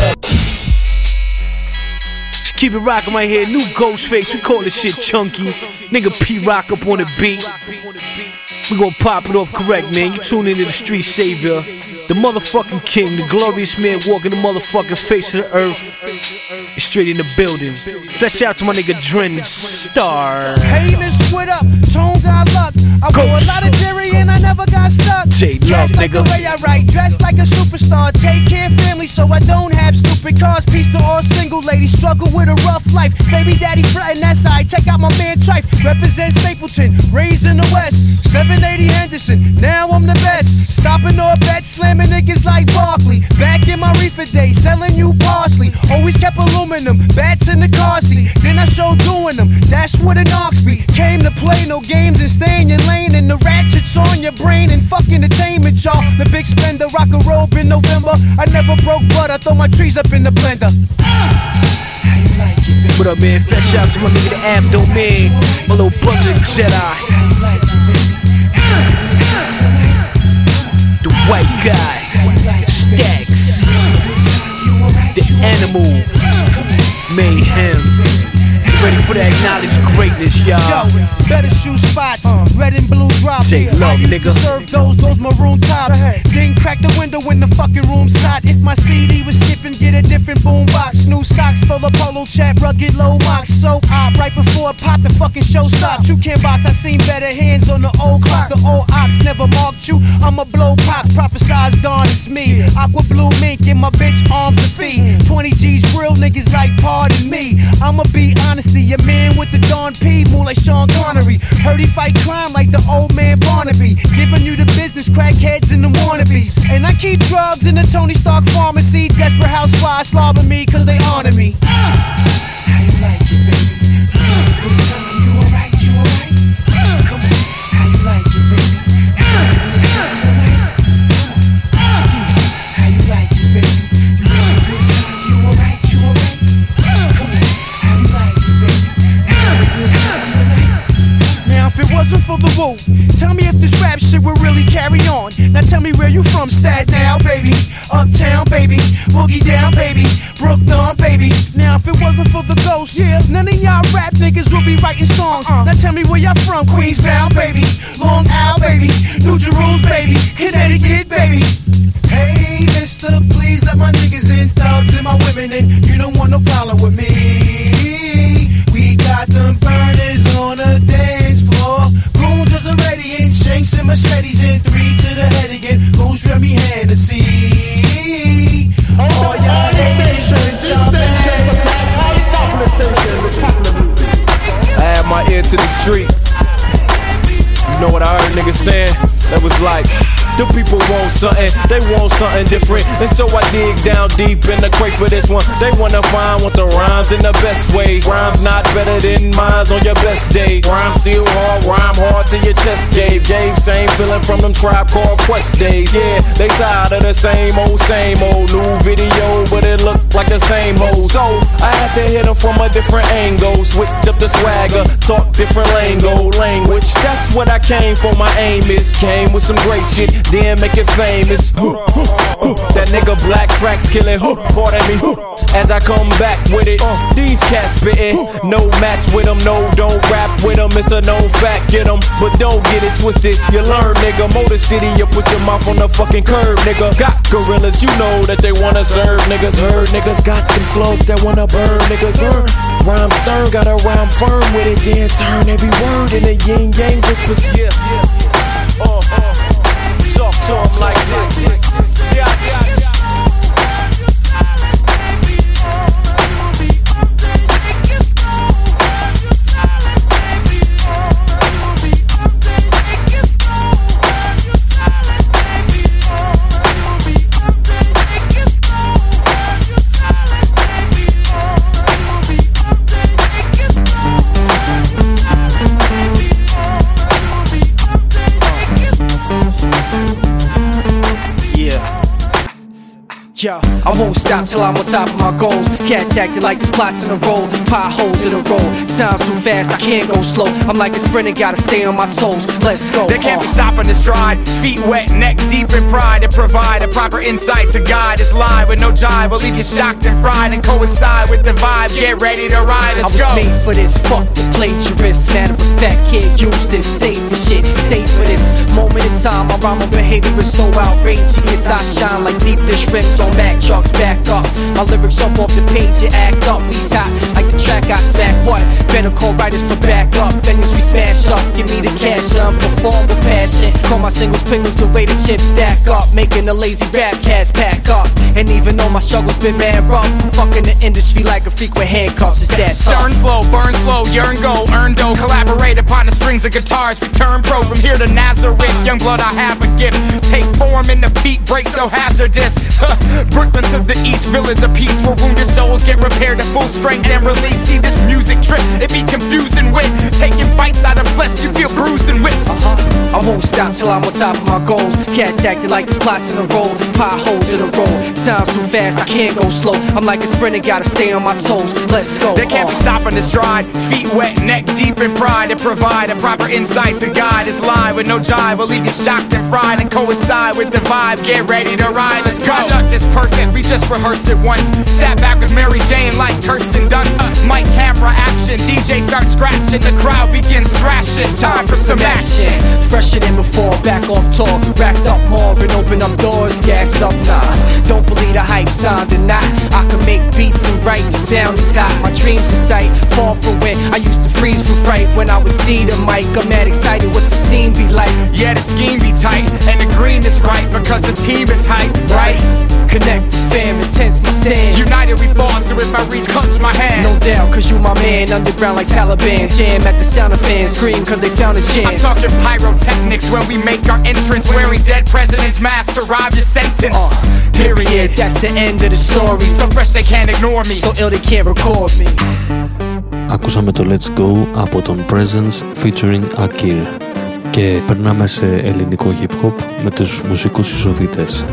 Just keep it rockin' right here. New Ghostface, we call this shit Chunky. Nigga P-Rock up on the beat. We gon' pop it off correct, man. You tune into the street savior, the motherfucking king, the glorious man walking the motherfucking face of the earth. It's straight in the building. That's out to my nigga Dren Star. Hey, Miss, what up? Tone got luck. I wore a lot of jewelry and I never got stuck. Dressed like the way I write, dressed like a superstar. Take care of family so I don't have stupid cars. Peace to all single ladies, struggle with a rough life. Baby daddy fretting, that's I. Check out my man Trife, represent Stapleton, raised in the West. 780 Henderson, now I'm the best. Stopping all bets, slamming niggas like Barkley. Back in my reefer days, selling you parsley. Always kept aluminum, bats in the car seat. Then I showed doing them, that's what an ox be. Came to play no games and stay in your lane. And the ratchet's on your brain and fuck entertainment, y'all. The big spender, rock a robe in November. I never broke blood, I throw my trees up in the blender. How you like it, baby? What up, man? Fresh out to my nigga, the Abdo Man. My little brother, Jedi. How you like it, baby? The white guy, Stacks. The animal, Mayhem. Ready for the acknowledged greatness, y'all. Yo, better shoe spots, red and blue drops. Take love, I used nigga. To serve those maroon tops. Then crack the window when the fucking room's hot. If my CD was skipping, get a different boombox. New socks full of polo chat, rugged low mocks. So hot, right before it popped, the fucking show stopped. You can't box, I seen better hands on the old clock. The old ox never marked you. I'm a blow pop, prophesize dawn, it's me. Aqua blue mink in my bitch arms and feet. 20 G's real niggas like pardon me. I'ma be honestly your man with the Don P. More like Sean Connery. Heard he fight crime like the old man Barnaby. Giving you the business, crackheads and the wannabes. And I keep drugs in the Tony Stark pharmacy. Desperate housewives slobbing me cause they honor me. How you like it, baby? Good time, you alright, you alright? Come on, how you like it, baby? How you like it, baby? Good time, you alright, you alright? Come on, how you like it, baby? Now if it wasn't for the woo, tell me if this rap shit would really carry on. Now tell me where you from, Staten Island, baby. Uptown, baby. Boogie down, baby. Brooklyn, baby. Now if it wasn't for the ghost, yeah, none of y'all rap niggas will be writing songs. Now tell me where y'all from, Queensbound, baby. Long Island, baby. New Jerusalem, baby. Connecticut, baby. Hey, mister, please let my niggas in, thugs and my women in. You don't want no problem with me. We got them burners on the dance floor. Goons is already in, shanks and machetes in. 3 to the head again. Who's Remy Hennessy? Oh, y'all niggas should jump in. I had my ear to the street. You know what I heard niggas saying? That was like, the people want something, they want something different. And so I dig down deep in the crate for this one. They wanna find what the rhymes in the best way. Rhymes not better than mines on your best day. Rhyme still hard, rhyme hard till your chest gave. Same feeling from them Tribe Called Quest days. Yeah, they tired of the same old new video, but it looked like the same old. So I had to hit them from a different angle. Switch up the swagger, talk different language. That's what I came for, my aim is came with some great shit, then make it famous. That nigga Black Cracks killing, pardon me, as I come back with it. These cats spittin', no match with them. No, don't rap with them, it's a known fact, get them. But don't get it twisted, you learn, nigga. Motor City, you put your mouth on the fucking curb, nigga. Got gorillas, you know that they wanna serve niggas. Heard niggas got them slugs that wanna burn niggas. Burn rhyme stern, gotta rhyme firm with it, then turn every word in a yin-yang whispers. Yeah, yeah. Talk to him like this. Yeah, yeah, yeah. Yeah. I won't stop till I'm on top of my goals. Cats acting like there's plots in a row, potholes in a row. Time's too fast, I can't go slow. I'm like a sprinter, gotta stay on my toes. Let's go. There can't be stopping the stride. Feet wet, neck deep in pride. And provide a proper insight to guide. It's live with no jive. We'll leave you shocked and fried and coincide with the vibe. Get ready to ride, let's go. I was made for this, fuck the plagiarist. Matter of fact, can't use this. Save the shit, save for this moment in time. My rhyme and behavior is so outrageous. I shine like deep dish rims on Mack trucks, back up. My lyrics jump off the page and act up. He's hot like the track I smack. What? Better call writers for backup. Venues we smash up. Give me the cash, I'm perform with passion. Call my singles pingles the way the chips stack up. Making the lazy rap cats pack up. And even though my struggle's been mad rough, fucking the industry like a freak with handcuffs. It's that tough. Stern flow, burn slow, yearn go, earn dough. Collaborate upon the strings of guitars. Return pro from here to Nazareth. Young blood, I have a gift. Take form in the beat break so hazardous. Brooklyn to the east, village of peace, where wounded souls get repaired at full strength and release. See this music trip, it be confusing with taking bites out of flesh, you feel bruised and whipped. I won't stop till I'm on top of my goals. Cats acting like there's plots in a row, potholes in a row. Time's too fast, I can't go slow. I'm like a sprinter, gotta stay on my toes. Let's go. There can't be stopping the stride. Feet wet, neck deep in pride, and provide a proper insight to guide. It's live with no jive, we'll leave you shocked and fried, and coincide with the vibe. Get ready to ride, let's go. It's perfect, we just rehearsed it once. Sat back with Mary Jane like Kirsten Dunst. Mic, camera, action, DJ starts scratching. The crowd begins thrashing, time for some action. Fresher than before, back off tour. Racked up more and opened up doors. Gassed up, nah, don't believe the hype, sound or not. I can make beats and write, the sound is hot. My dreams in sight, far from when I used to freeze from fright. When I would see the mic, I'm mad excited, what's the scene be like? Yeah, the scheme be tight, and the green is right, because the team is hype, right? Connect, fam, intense, my stand. United we fall, so if I reach, clutch my hand. No doubt, cause you my man, underground like Taliban. Jam at the sound of fans, scream cause they found a jam. I'm talking pyrotechnics when we make our entrance, wearing dead presidents' masks to rob your sentence. Period, that's the end of the story. So fresh they can't ignore me, so ill they can't record me. Ακούσαμε το Let's Go από τον Presence featuring Akir. Και περνάμε σε ελληνικό hip hop με τους μουσικούς ισοβίτες.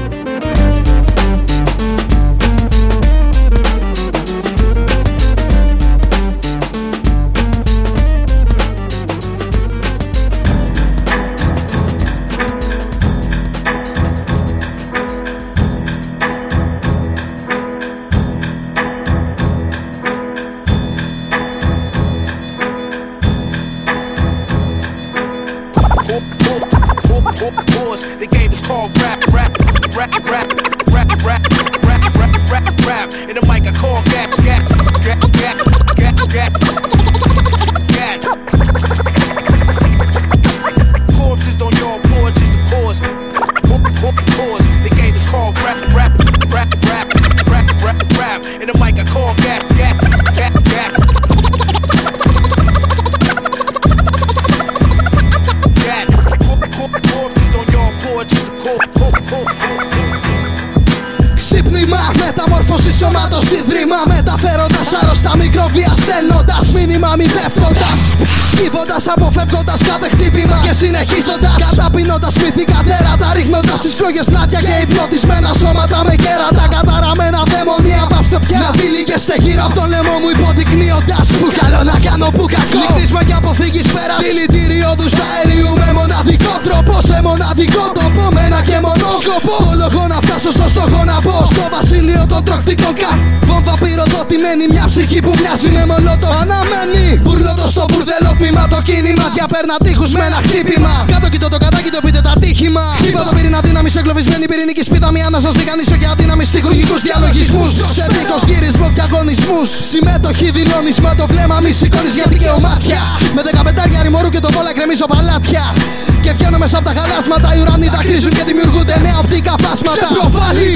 The game is called rap. In the mic I call gap. Corpses on your porches, the cause. Pause. The game is called rap. In the mic I call gap. Μεταμόρφωση σώματος ίδρυμα, μεταφέροντας άρρωστα μικρόβια, στέλνοντας μήνυμα μη πέφτοντας, σκύβοντας, αποφεύγοντας κάθε χτύπημα και συνεχίζοντας, καταπίνοντας μυθικά τέρατα, ρίχνοντας στις φλόγες λάδια και υπνοτισμένα σώματα με κέρατα, καταραμένα δαιμονία, πάψτε πια να δίλη και στεγύρα απ' το λαιμό μου υποδεικνύοντας που καλό να κάνω που κακό, λυκνίσμα και αποφύγη σφαίρας, δηλητηριώδους αερίου με μοναδικό τρόπο, σε μοναδικό τοπό με ένα και μονό σκοπό, το λόγο να φτάσω στο στόχο να μπω στο βασίλειο των τροκτικών καπ. Βόμβα πυροδοτημένη, μια ψυχή που μοιάζει με μολότο αναμένει. Μπουρλότο στο μπουρδελό τμήμα, το κίνημα διαπέρνα τείχους με ένα χτύπημα. Κάτω κοιτώ το κατάκητο, πείτε τα τύχημα. Τίποτα πυρήνα δύναμη, εγκλωβισμένη πυρηνική σπίδα. Μια να σα διγανίσω και αδύναμη στοιχουργικούς διαλογισμούς. Σε δίκος γύρισμα και αγωνισμούς. Συμμετοχή δηλώνεις, μα το βλέμμα μη σηκώνεις για δικαιωμάτια. Με 15 ρημορού και το βόλα κρεμίζω παλάτια. Και βγαίνω μέσα από τα χαλάσματα, οι ουρανοί δακρύζουν και δημιουργούνται νέα οπτικά φάσματα.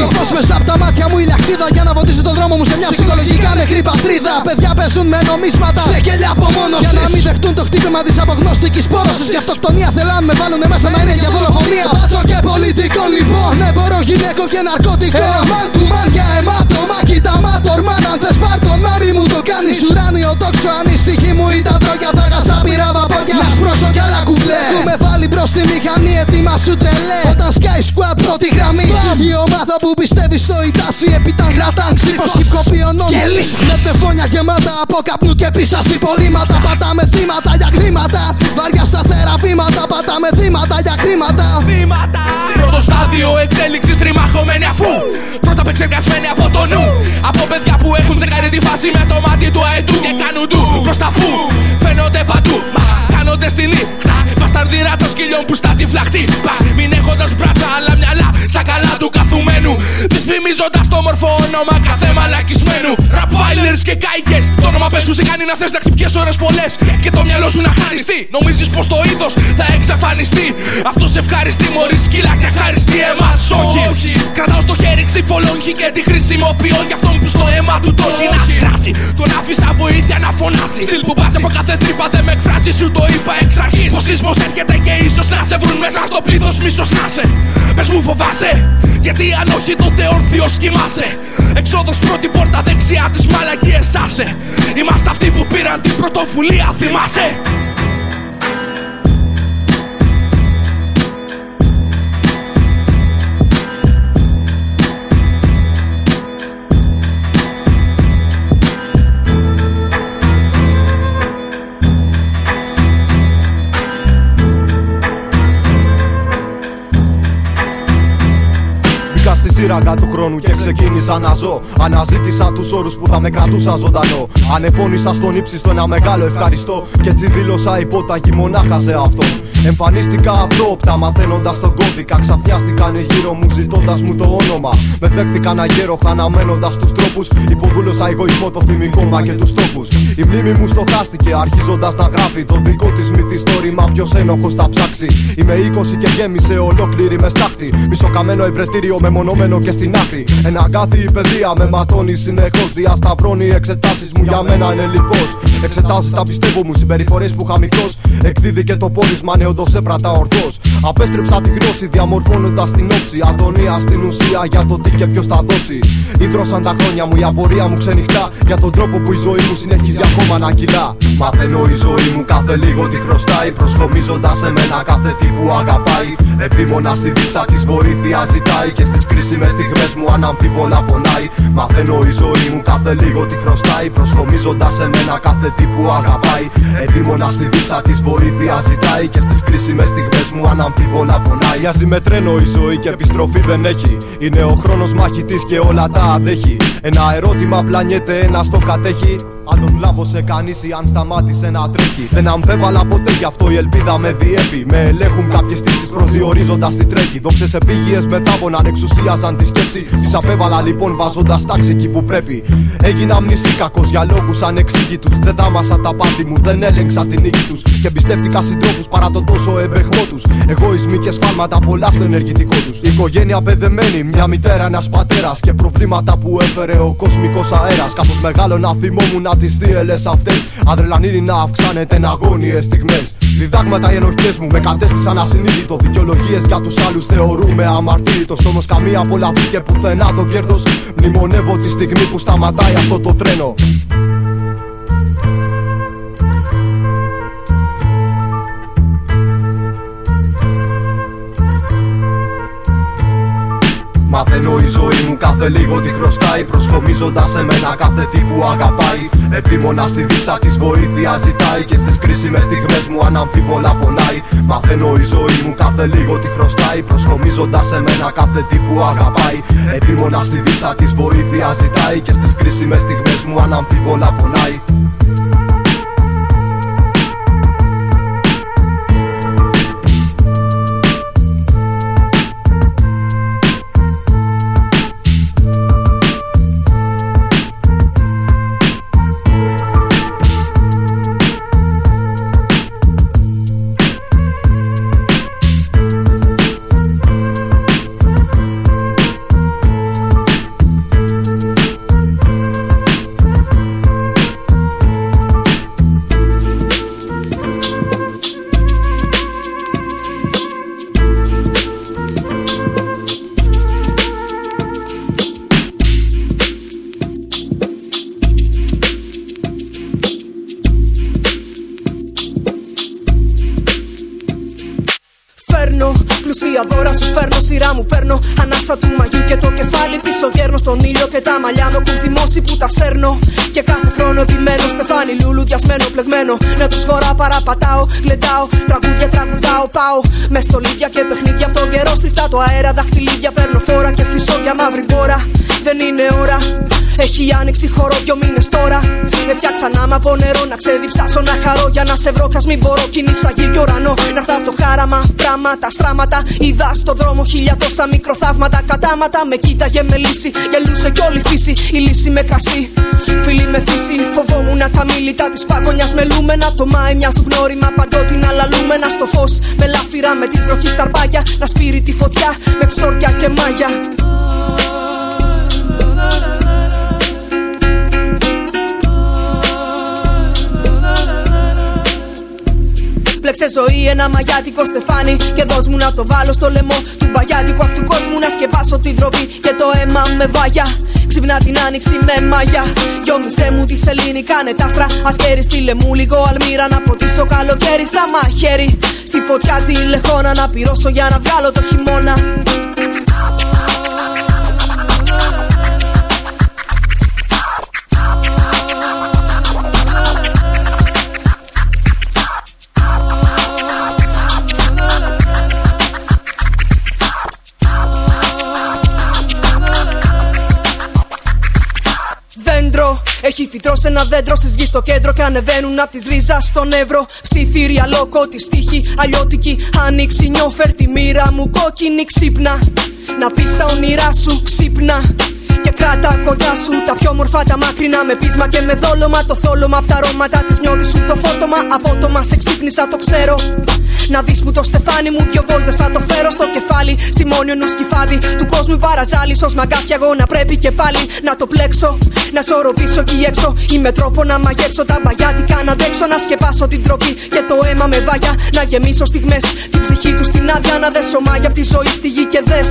Το φως μέσα από τα μάτια μου η λαχτίδα για να βοτίζει τον δρόμο μου σε μια ψυχολογικά νεκρή πατρίδα. Παιδιά παίζουν με νομίσματα σε κελιά απομόνωσης, για να μην δεχτούν το χτύπημα της απογνωστικής πόρωσης. Γι' αυτοκτονία θέλαν με βάλουνε μέσα να είναι για δολοφονία. Μπάτσο και πολιτικό λοιπόν, εμπορό γυναίκο και ναρκωτικό. Αμάν του μαν για αιμάτο, μάκητα μάτορμαν. Αν θες πάρ' το μάμι μου το κάνεις ουράνιο τόξο. Αν η στοιχή μου ήταν τρόκια θα γασά πειράβα πόδια. Να σπρώσω κι άλλα κουκλέ. Του με βάλει μπρος στη μηχανή, έτοιμα σου τρελέ. Όταν σκάει σκουάτ πρώτη γραμμή, η ομάδα που πιστεύει στο ητάση επιτάν κρατάν ξύπος κυκοπιονών. Με τεφώνια γεμάτα από καπνού και πίσας υπολείμματα. Πατάμε θύματα για χρήματα, βάρια σταθερά βήματα. Πατάμε θύματα για χρήματα. Πρώτο στάδιο εξέλιξης τριμαχωμένη αφού πρώτα επεξεργασμένη από το νου. Από παιδιά που έχουν τσεκάρει τη φάση με το μάτι του αετού και κάνουν ντου προς τα που φαίνονται παντού. Μα κάνονται στην ύχτα μπασταρδίρατσα σκυλιών που στα τυφλά χτύπα. Μην έχοντας μπράτσα αλλά μυαλά στα καλά του καθουμένου. Δυσφημίζοντας το μορφό όνομα κάθε μαλακισμένου. Rap violence και κάικες. Το όνομα πες σου σε κάνει να θες να χτυπιές ώρες πολλές. Και το μυαλό σου να χαριστεί. Νομίζεις πως το είδος θα εξαφανιστεί. Αυτός ευχαριστεί μωρή σκύλα και ευχαριστεί εμάς. Όχι. Κρατάω στο χέρι ξυφολόγχη και τη χρησιμοποιώ για αυτόν που στο αίμα του το έχει να κράσει. Τον άφησα βοήθεια να φωνάσει. Στυλ που πας από κάθε τρύπα δεν με εκφράζει. Σου το είπα εξ αρχής. Ο σεισμός έρχεται και ίσως να σε βρουν μέσα στο πλήθος. Μίσος να σε. Πες μου φοβάσαι. Γιατί αν όχι τότε όρθιος κοιμάσαι. Εξόδος πρώτη πόρτα δεξιά της μαλακίες άσε. Είμαστε αυτοί που πήραν την πρωτοβουλία, θυμάσαι. σύραγγα του χρόνου και ξεκίνησα να ζω. Αναζήτησα τους όρους που θα με κρατούσαν ζωντανό. Ανεφώνησα στον ύψιστο ένα μεγάλο ευχαριστώ. Και έτσι δήλωσα υπόταγη μονάχα σε αυτόν. Εμφανίστηκα απρόοπτα μαθαίνοντας τον κώδικα. Ξαφνιάστηκαν γύρω μου ζητώντας μου το όνομα. Με δέχτηκαν αγέρο χαναμένοντας τους τρόπους. Υποβούλωσα εγωισμό, το θυμικό μα και τους στόχους. Η μνήμη μου στοχάστηκε αρχίζοντας να γράφει το δικό της μυθιστόρημα. Ποιος ένοχος θα ψάξει. Είμαι 20 και γέμισε ολόκληρη με στάχτη. Μισοκαμένο ευρετήριο μεμονωμένο και στην άκρη. Ένα αγκάθι η παιδεία με ματώνει συνεχώς. Διασταυρώνει εξετάσεις μου, για μένα είναι λοιπός. Εξετάσεις τα πιστεύω μου, συμπεριφορές που είχα μικρός. Εκδίδει και το πόρισμα νέοντος έπρατα ορθώς. Απέστρεψα τη γνώση διαμορφώνοντας την όψη. Αντωνία στην ουσία για το τι και ποιος θα δώσει. Ήδρωσαν τα χρόνια μου, η απορία μου ξενυχτά. Για τον τρόπο που η ζωή μου συνεχίζει ακόμα να κυλά. Μαθαίνω η ζωή μου κάθε λίγο τι χρωστάει. Προσκομίζοντας σε μένα κάθε τι που αγαπάει. Επίμονα στη δίψα της βοήθεια ζητάει. Και στις κρίσιμες στιγμές μου αναμφίβολα πονάει. Μαθαίνω η ζωή μου κάθε λίγο τι χρωστάει. Προσκομίζοντας σε μένα κάθε τι που αγαπάει. Επίμονα στη δίψα της βοήθεια ζητάει. Και στις κρίσιμες στιγμές μου αναμφίβολα πονάει. Μοιάζει με τρένο η ζωή και επιστροφή δεν έχει. Είναι ο χρόνος μαχητής και όλα τα αδέχει. Ένα ερώτημα πλανιέται, ένας το κατέχει. Αν τον λάμβωσε κανείς ή αν σταμάτησε να τρέχει. Δεν αμφέβαλα ποτέ, γι' αυτό η ελπίδα με διέπει. Με ελέγχουν κάποιες τύψεις προσδιορίζοντας τι τρέχει. Δόξες επίγειες μεθάβωναν, εξουσίαζαν τη σκέψη. Τις απέβαλα λοιπόν βάζοντας τάξη εκεί που πρέπει. Έγινα μνησίκακος για λόγους ανεξήγητους. Δεν δάμασα τα πάθη μου, δεν έλεγξα την νίκη τους. Και εμπιστεύτηκα συντρόφους παρά τον τόσο εμπεχμό τους. Εγωισμοί και σφάλματα πολλά στο ενεργητικό τους. Η οικογένεια παιδεμένη, μια μητέρα, ένας πατέρας. Και προβλήματα που έφερε ο κοσμικός αέρας. Κάπως μεγάλωνα, θυμόμουν τις θύελες αυτές. Αδρελανίνη να αυξάνεται, να αγώνιες στιγμές. Διδάγματα οι ενοχές μου με κατέστησαν ασυνείδητο. Δικαιολογίες για τους άλλους θεωρούμε αμαρτύρητος. Όμως καμία πολλά πήγε πουθενά το κέρδος. Μνημονεύω τη στιγμή που σταματάει αυτό το τρένο. Μαθαίνω η ζωή μου κάθε λίγο τι χρωστάει. Προσκομίζοντας σε μένα κάθε τι που αγαπάει. Επίμονα στη δίψα της βοήθεια ζητάει. Και στις κρίσιμες στιγμές μου αναμφίβολα πονάει. Μαθαίνω η ζωή μου κάθε λίγο τι χρωστάει. Προσκομίζοντας σε μένα κάθε τι που αγαπάει. Επίμονα στη δίψα της βοήθεια ζητάει. Και στις κρίσιμες στιγμές μου αναμφίβολα πονάει. Του μαγιού και το κεφάλι πίσω κέρνω στον ήλιο και τα μαλλιά μου έχουν θυμώσει που τα σέρνω. Και κάθε χρόνο επιμένω στεφάνι λουλουδιασμένο πλεγμένο. Να τους φορά παραπατάω, γλεντάω, τραγούδια τραγουδάω, πάω. Με στολίδια και παιχνίδια από τον καιρό στριφτά το αέρα. Δαχτυλίδια παίρνω φόρα και φυσώ για μαύρη κόρα. Δεν είναι ώρα. Έχει άνοιξει χώρο 2 μήνες τώρα. Με φτιάξα να μ' από νερό, να ξεδιψάσω, να χαρώ. Για να σε βρω, χας μην μπορώ. Κινήσα γη και ουρανό. Να έρθω από το χάραμα, πράματα, στράματα. Είδα στο δρόμο 1000 τόσα μικροθαύματα. Κατάματα με κοίταγε με λύση. Γελούσε κι όλη η φύση. Η λύση με κασί. Φίλοι με θύση. Φοβόμουν τα μίλητα τη παγωνιά με λούμενα. Το Μάη μοιάζουν γνώριμα παντότινα λαλούμενα. Στο φως με λάφυρα, με τη βροχή σταρπάγια. Να σπείρει τη φωτιά με ξόρια και μάγια. Πλέξε ζωή ένα μαγιάτικο στεφάνι. Και δώσ' μου να το βάλω στο λαιμό του μπαγιάτικου αυτού κόσμου. Να σκεπάσω την τροπή και το αίμα με βάγια. Ξυπνά την άνοιξη με μάγια. Γιόμισε μου τη σελήνη, κάνε τα άστρα. Ασκέρι, στείλε μου λίγο αλμύρα. Να ποτίσω καλοκαίρι σαν μαχαίρι. Στη φωτιά τη λεχόνα να πυρώσω για να βγάλω το χειμώνα. κύφι, σε ένα δέντρο, στις γη στο κέντρο και ανεβαίνουν απ' της ρίζας στον Εύρο. Ψιθύρια, λόκο, τη στίχη, αλλιώτικη άνοιξη, νιώφερ τη μοίρα μου κόκκινη ξύπνα. Να πεις τα όνειρά σου ξύπνα και κράτα κοντά σου τα πιο μορφά τα μακρινά. Με πείσμα και με δόλωμα, το θόλωμα απ' τα αρώματα της νιώτης σου το φώτομα. Απότομα σε ξύπνησα, το ξέρω. Να δεις που το στεφάνι μου δυο βόλτες θα το φέρω στο κεφάλι. Στη μόνη ενός σκυφάδι του κόσμου παραζάλης. Ως μαγκάφια γόνα πρέπει και πάλι να το πλέξω. Να σωροπήσω κι έξω ή με τρόπο να μαγέψω τα μπαγιάτικα. Να αντέξω να σκεπάσω την τροπή και το αίμα με βάγια. Να γεμίσω στιγμές την ψυχή του στην άδεια. Να δέσω μάγια απ' τη ζωή στη γη και δες.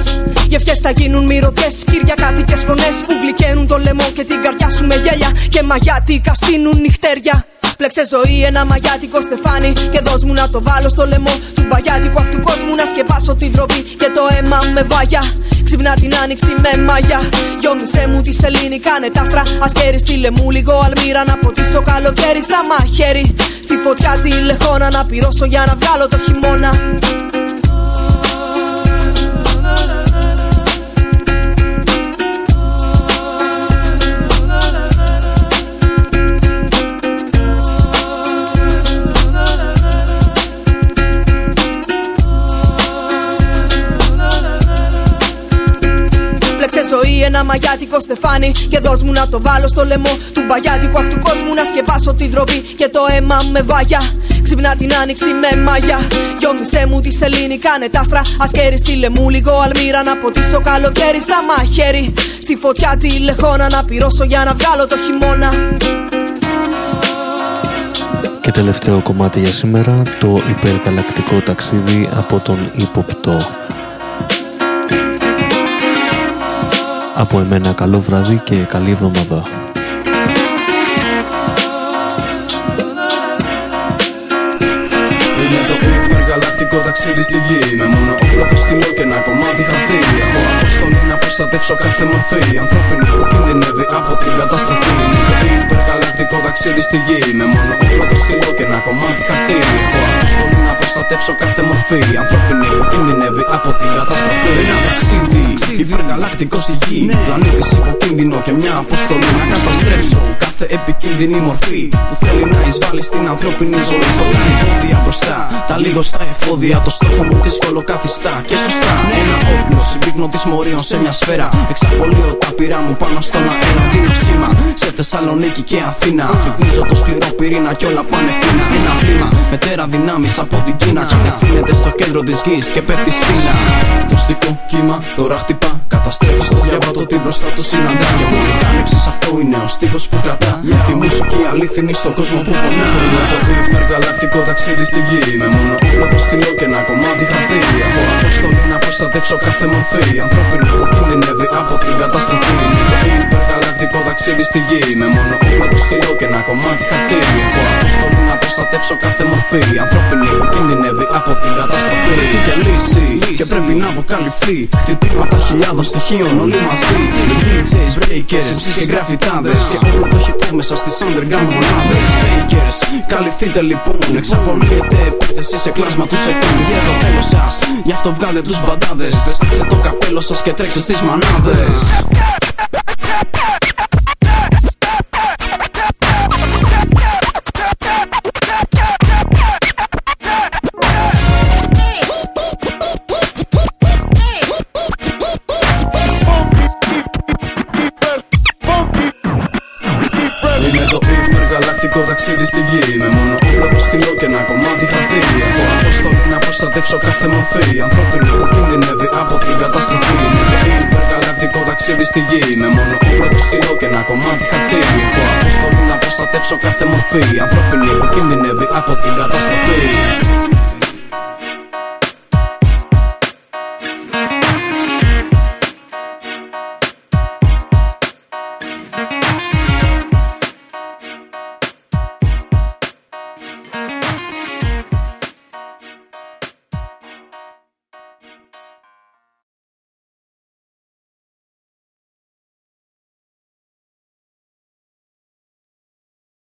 Οι ευχές θα γίνουν μυρωδιές. Κυριακάτικες φωνές που γλυκαίνουν το λαιμό και την καρδιά σου με γέλια. Και μαγιάτικα στείνουν νυχτέρια. Πλέξε ζωή ένα μαγιάτικο στεφάνι και δώσ' μου να το βάλω στο λαιμό του μπαγιάτικου αυτού κόσμου. Να σκεπάσω την τροπή και το αίμα με βάγια. Ξυπνά την άνοιξη με μάγια. Γιόμισε μου τη σελήνη, κάνε τα άστρα. Ας καίρι, στείλε μου λίγο αλμύρα. Να ποτίσω καλοκαίρι σαν μαχαίρι. Στη φωτιά τη λεχόνα να πυρώσω για να βγάλω το χειμώνα. Ζωή ένα μαγιάτικο στεφάνι και δώσ' μου να το βάλω στο λαιμό του μπαγιάτικου αυτού κόσμου. Να σκεπάσω την τροπή και το αίμα με βάγια. Ξυπνά την άνοιξη με μάγια. Γιόμισε μου τη σελήνη, κάνε τα άστρα. Ας καίρι, στείλε μου λίγο αλμύρα. Να ποτίσω καλοκαίρι σαν μαχαίρι. Στη φωτιά τη λεχόνα να πυρώσω για να βγάλω το χειμώνα. Και τελευταίο κομμάτι για σήμερα, το υπεργαλακτικό ταξίδι από τον Ύποπτο. Από εμένα καλό βράδυ και καλή εβδομάδα. Είναι το υπεργαλακτικό ταξίδι στη γη. Με μόνο όπλο το στυλό και ένα κομμάτι χαρτί. Έχω αποστολή να προστατεύσω κάθε μορφή ανθρώπινη που κινδυνεύει από την καταστροφή. Είναι το υπεργαλακτικό ταξίδι στη γη. Με μόνο όπλο το στυλό και ένα κομμάτι χαρτί. Έχω αποστολή να προστατεύσω κάθε μορφή ανθρώπινη που κινδυνεύει από την καταστροφή. Ένα ταξίδι υπεργαλακτικό στη γη, ναι. Πλανήτης υποκίνδυνο και μια αποστολή να καταστρέψω κάθε επικίνδυνη μορφή που θέλει να εισβάλλει στην ανθρώπινη ζωή. Πολλά εμπόδια μπροστά, τα λίγωστα εφόδια. Το στόχο μου δύσκολο καθιστά και σωστά, ναι. Ένα όπλο συμπύκνωτης μορίων σε μια σφαίρα. Εξαπολύω τα πυρά μου πάνω στον αέρα. Δίνω σήμα σε Θεσσαλονίκη και Αθήνα. Αφυπνίζω το σκληρό πυρήνα κι όλα πάνε φίνα. Ένα βήμα μετέρα δυνάμεις από την Κίνα. Κατευθύνεται στο κέντρο της γης και πέφτει σκίνα. Το στικό κύμα τώρα χτυπά. Καταστρέφεις το διάβατο, τι μπροστά του συναντά. Και μόνο κάλυψες, αυτό είναι ο στίχος που κρατά. Τη μουσική αλήθινη στον κόσμο που πονά. Είναι το υπεργαλακτικό ταξίδι στη γη. Με μόνο όπλο το στυλό και ένα κομμάτι χαρτί. Έχω αποστολή να προστατεύσω κάθε μορφή ανθρώπινη που κινδυνεύει από την καταστροφή. Είναι το υπεργαλακτικό ταξίδι στη γη. Με μόνο όπλο το στυλό και ένα κομμάτι χαρτί. Έχω αποστολή να προστατεύσω κάθε μορφή ανθρώπινη που κινδυνεύει από την καταστροφή. Και λύση και πρέπει να αποκαλυφθεί. Χτυπήματα χιλιάδων στοιχείων όλοι μαζί. DJs, breakers, MC και γραφιτάδες. Και όλο το hip hop μέσα στις underground μονάδες. Fakers, καλυφθείτε λοιπόν. Εξαπολύεται επίθεση σε κλάσμα τους εκών. Για το τέλος σας, γι' αυτό βγάλε τους μπαντάδες. Πετάξτε το καπέλο σας και τρέξτε στις μανάδες. Ταξίδι στη γη, με μόνο όπλο το στυλό και ένα κομμάτι χαρτί. Έχω αποστολή να προστατεύσω κάθε μορφή ανθρώπινη που κινδυνεύει από την καταστροφή. Είναι το υπεργαλακτικό ταξίδι στη γη. Με μόνο όπλο το στυλό και ένα κομμάτι χαρτί. Έχω αποστολή να προστατεύσω κάθε μορφή ανθρώπινη που κινδυνεύει από την καταστροφή.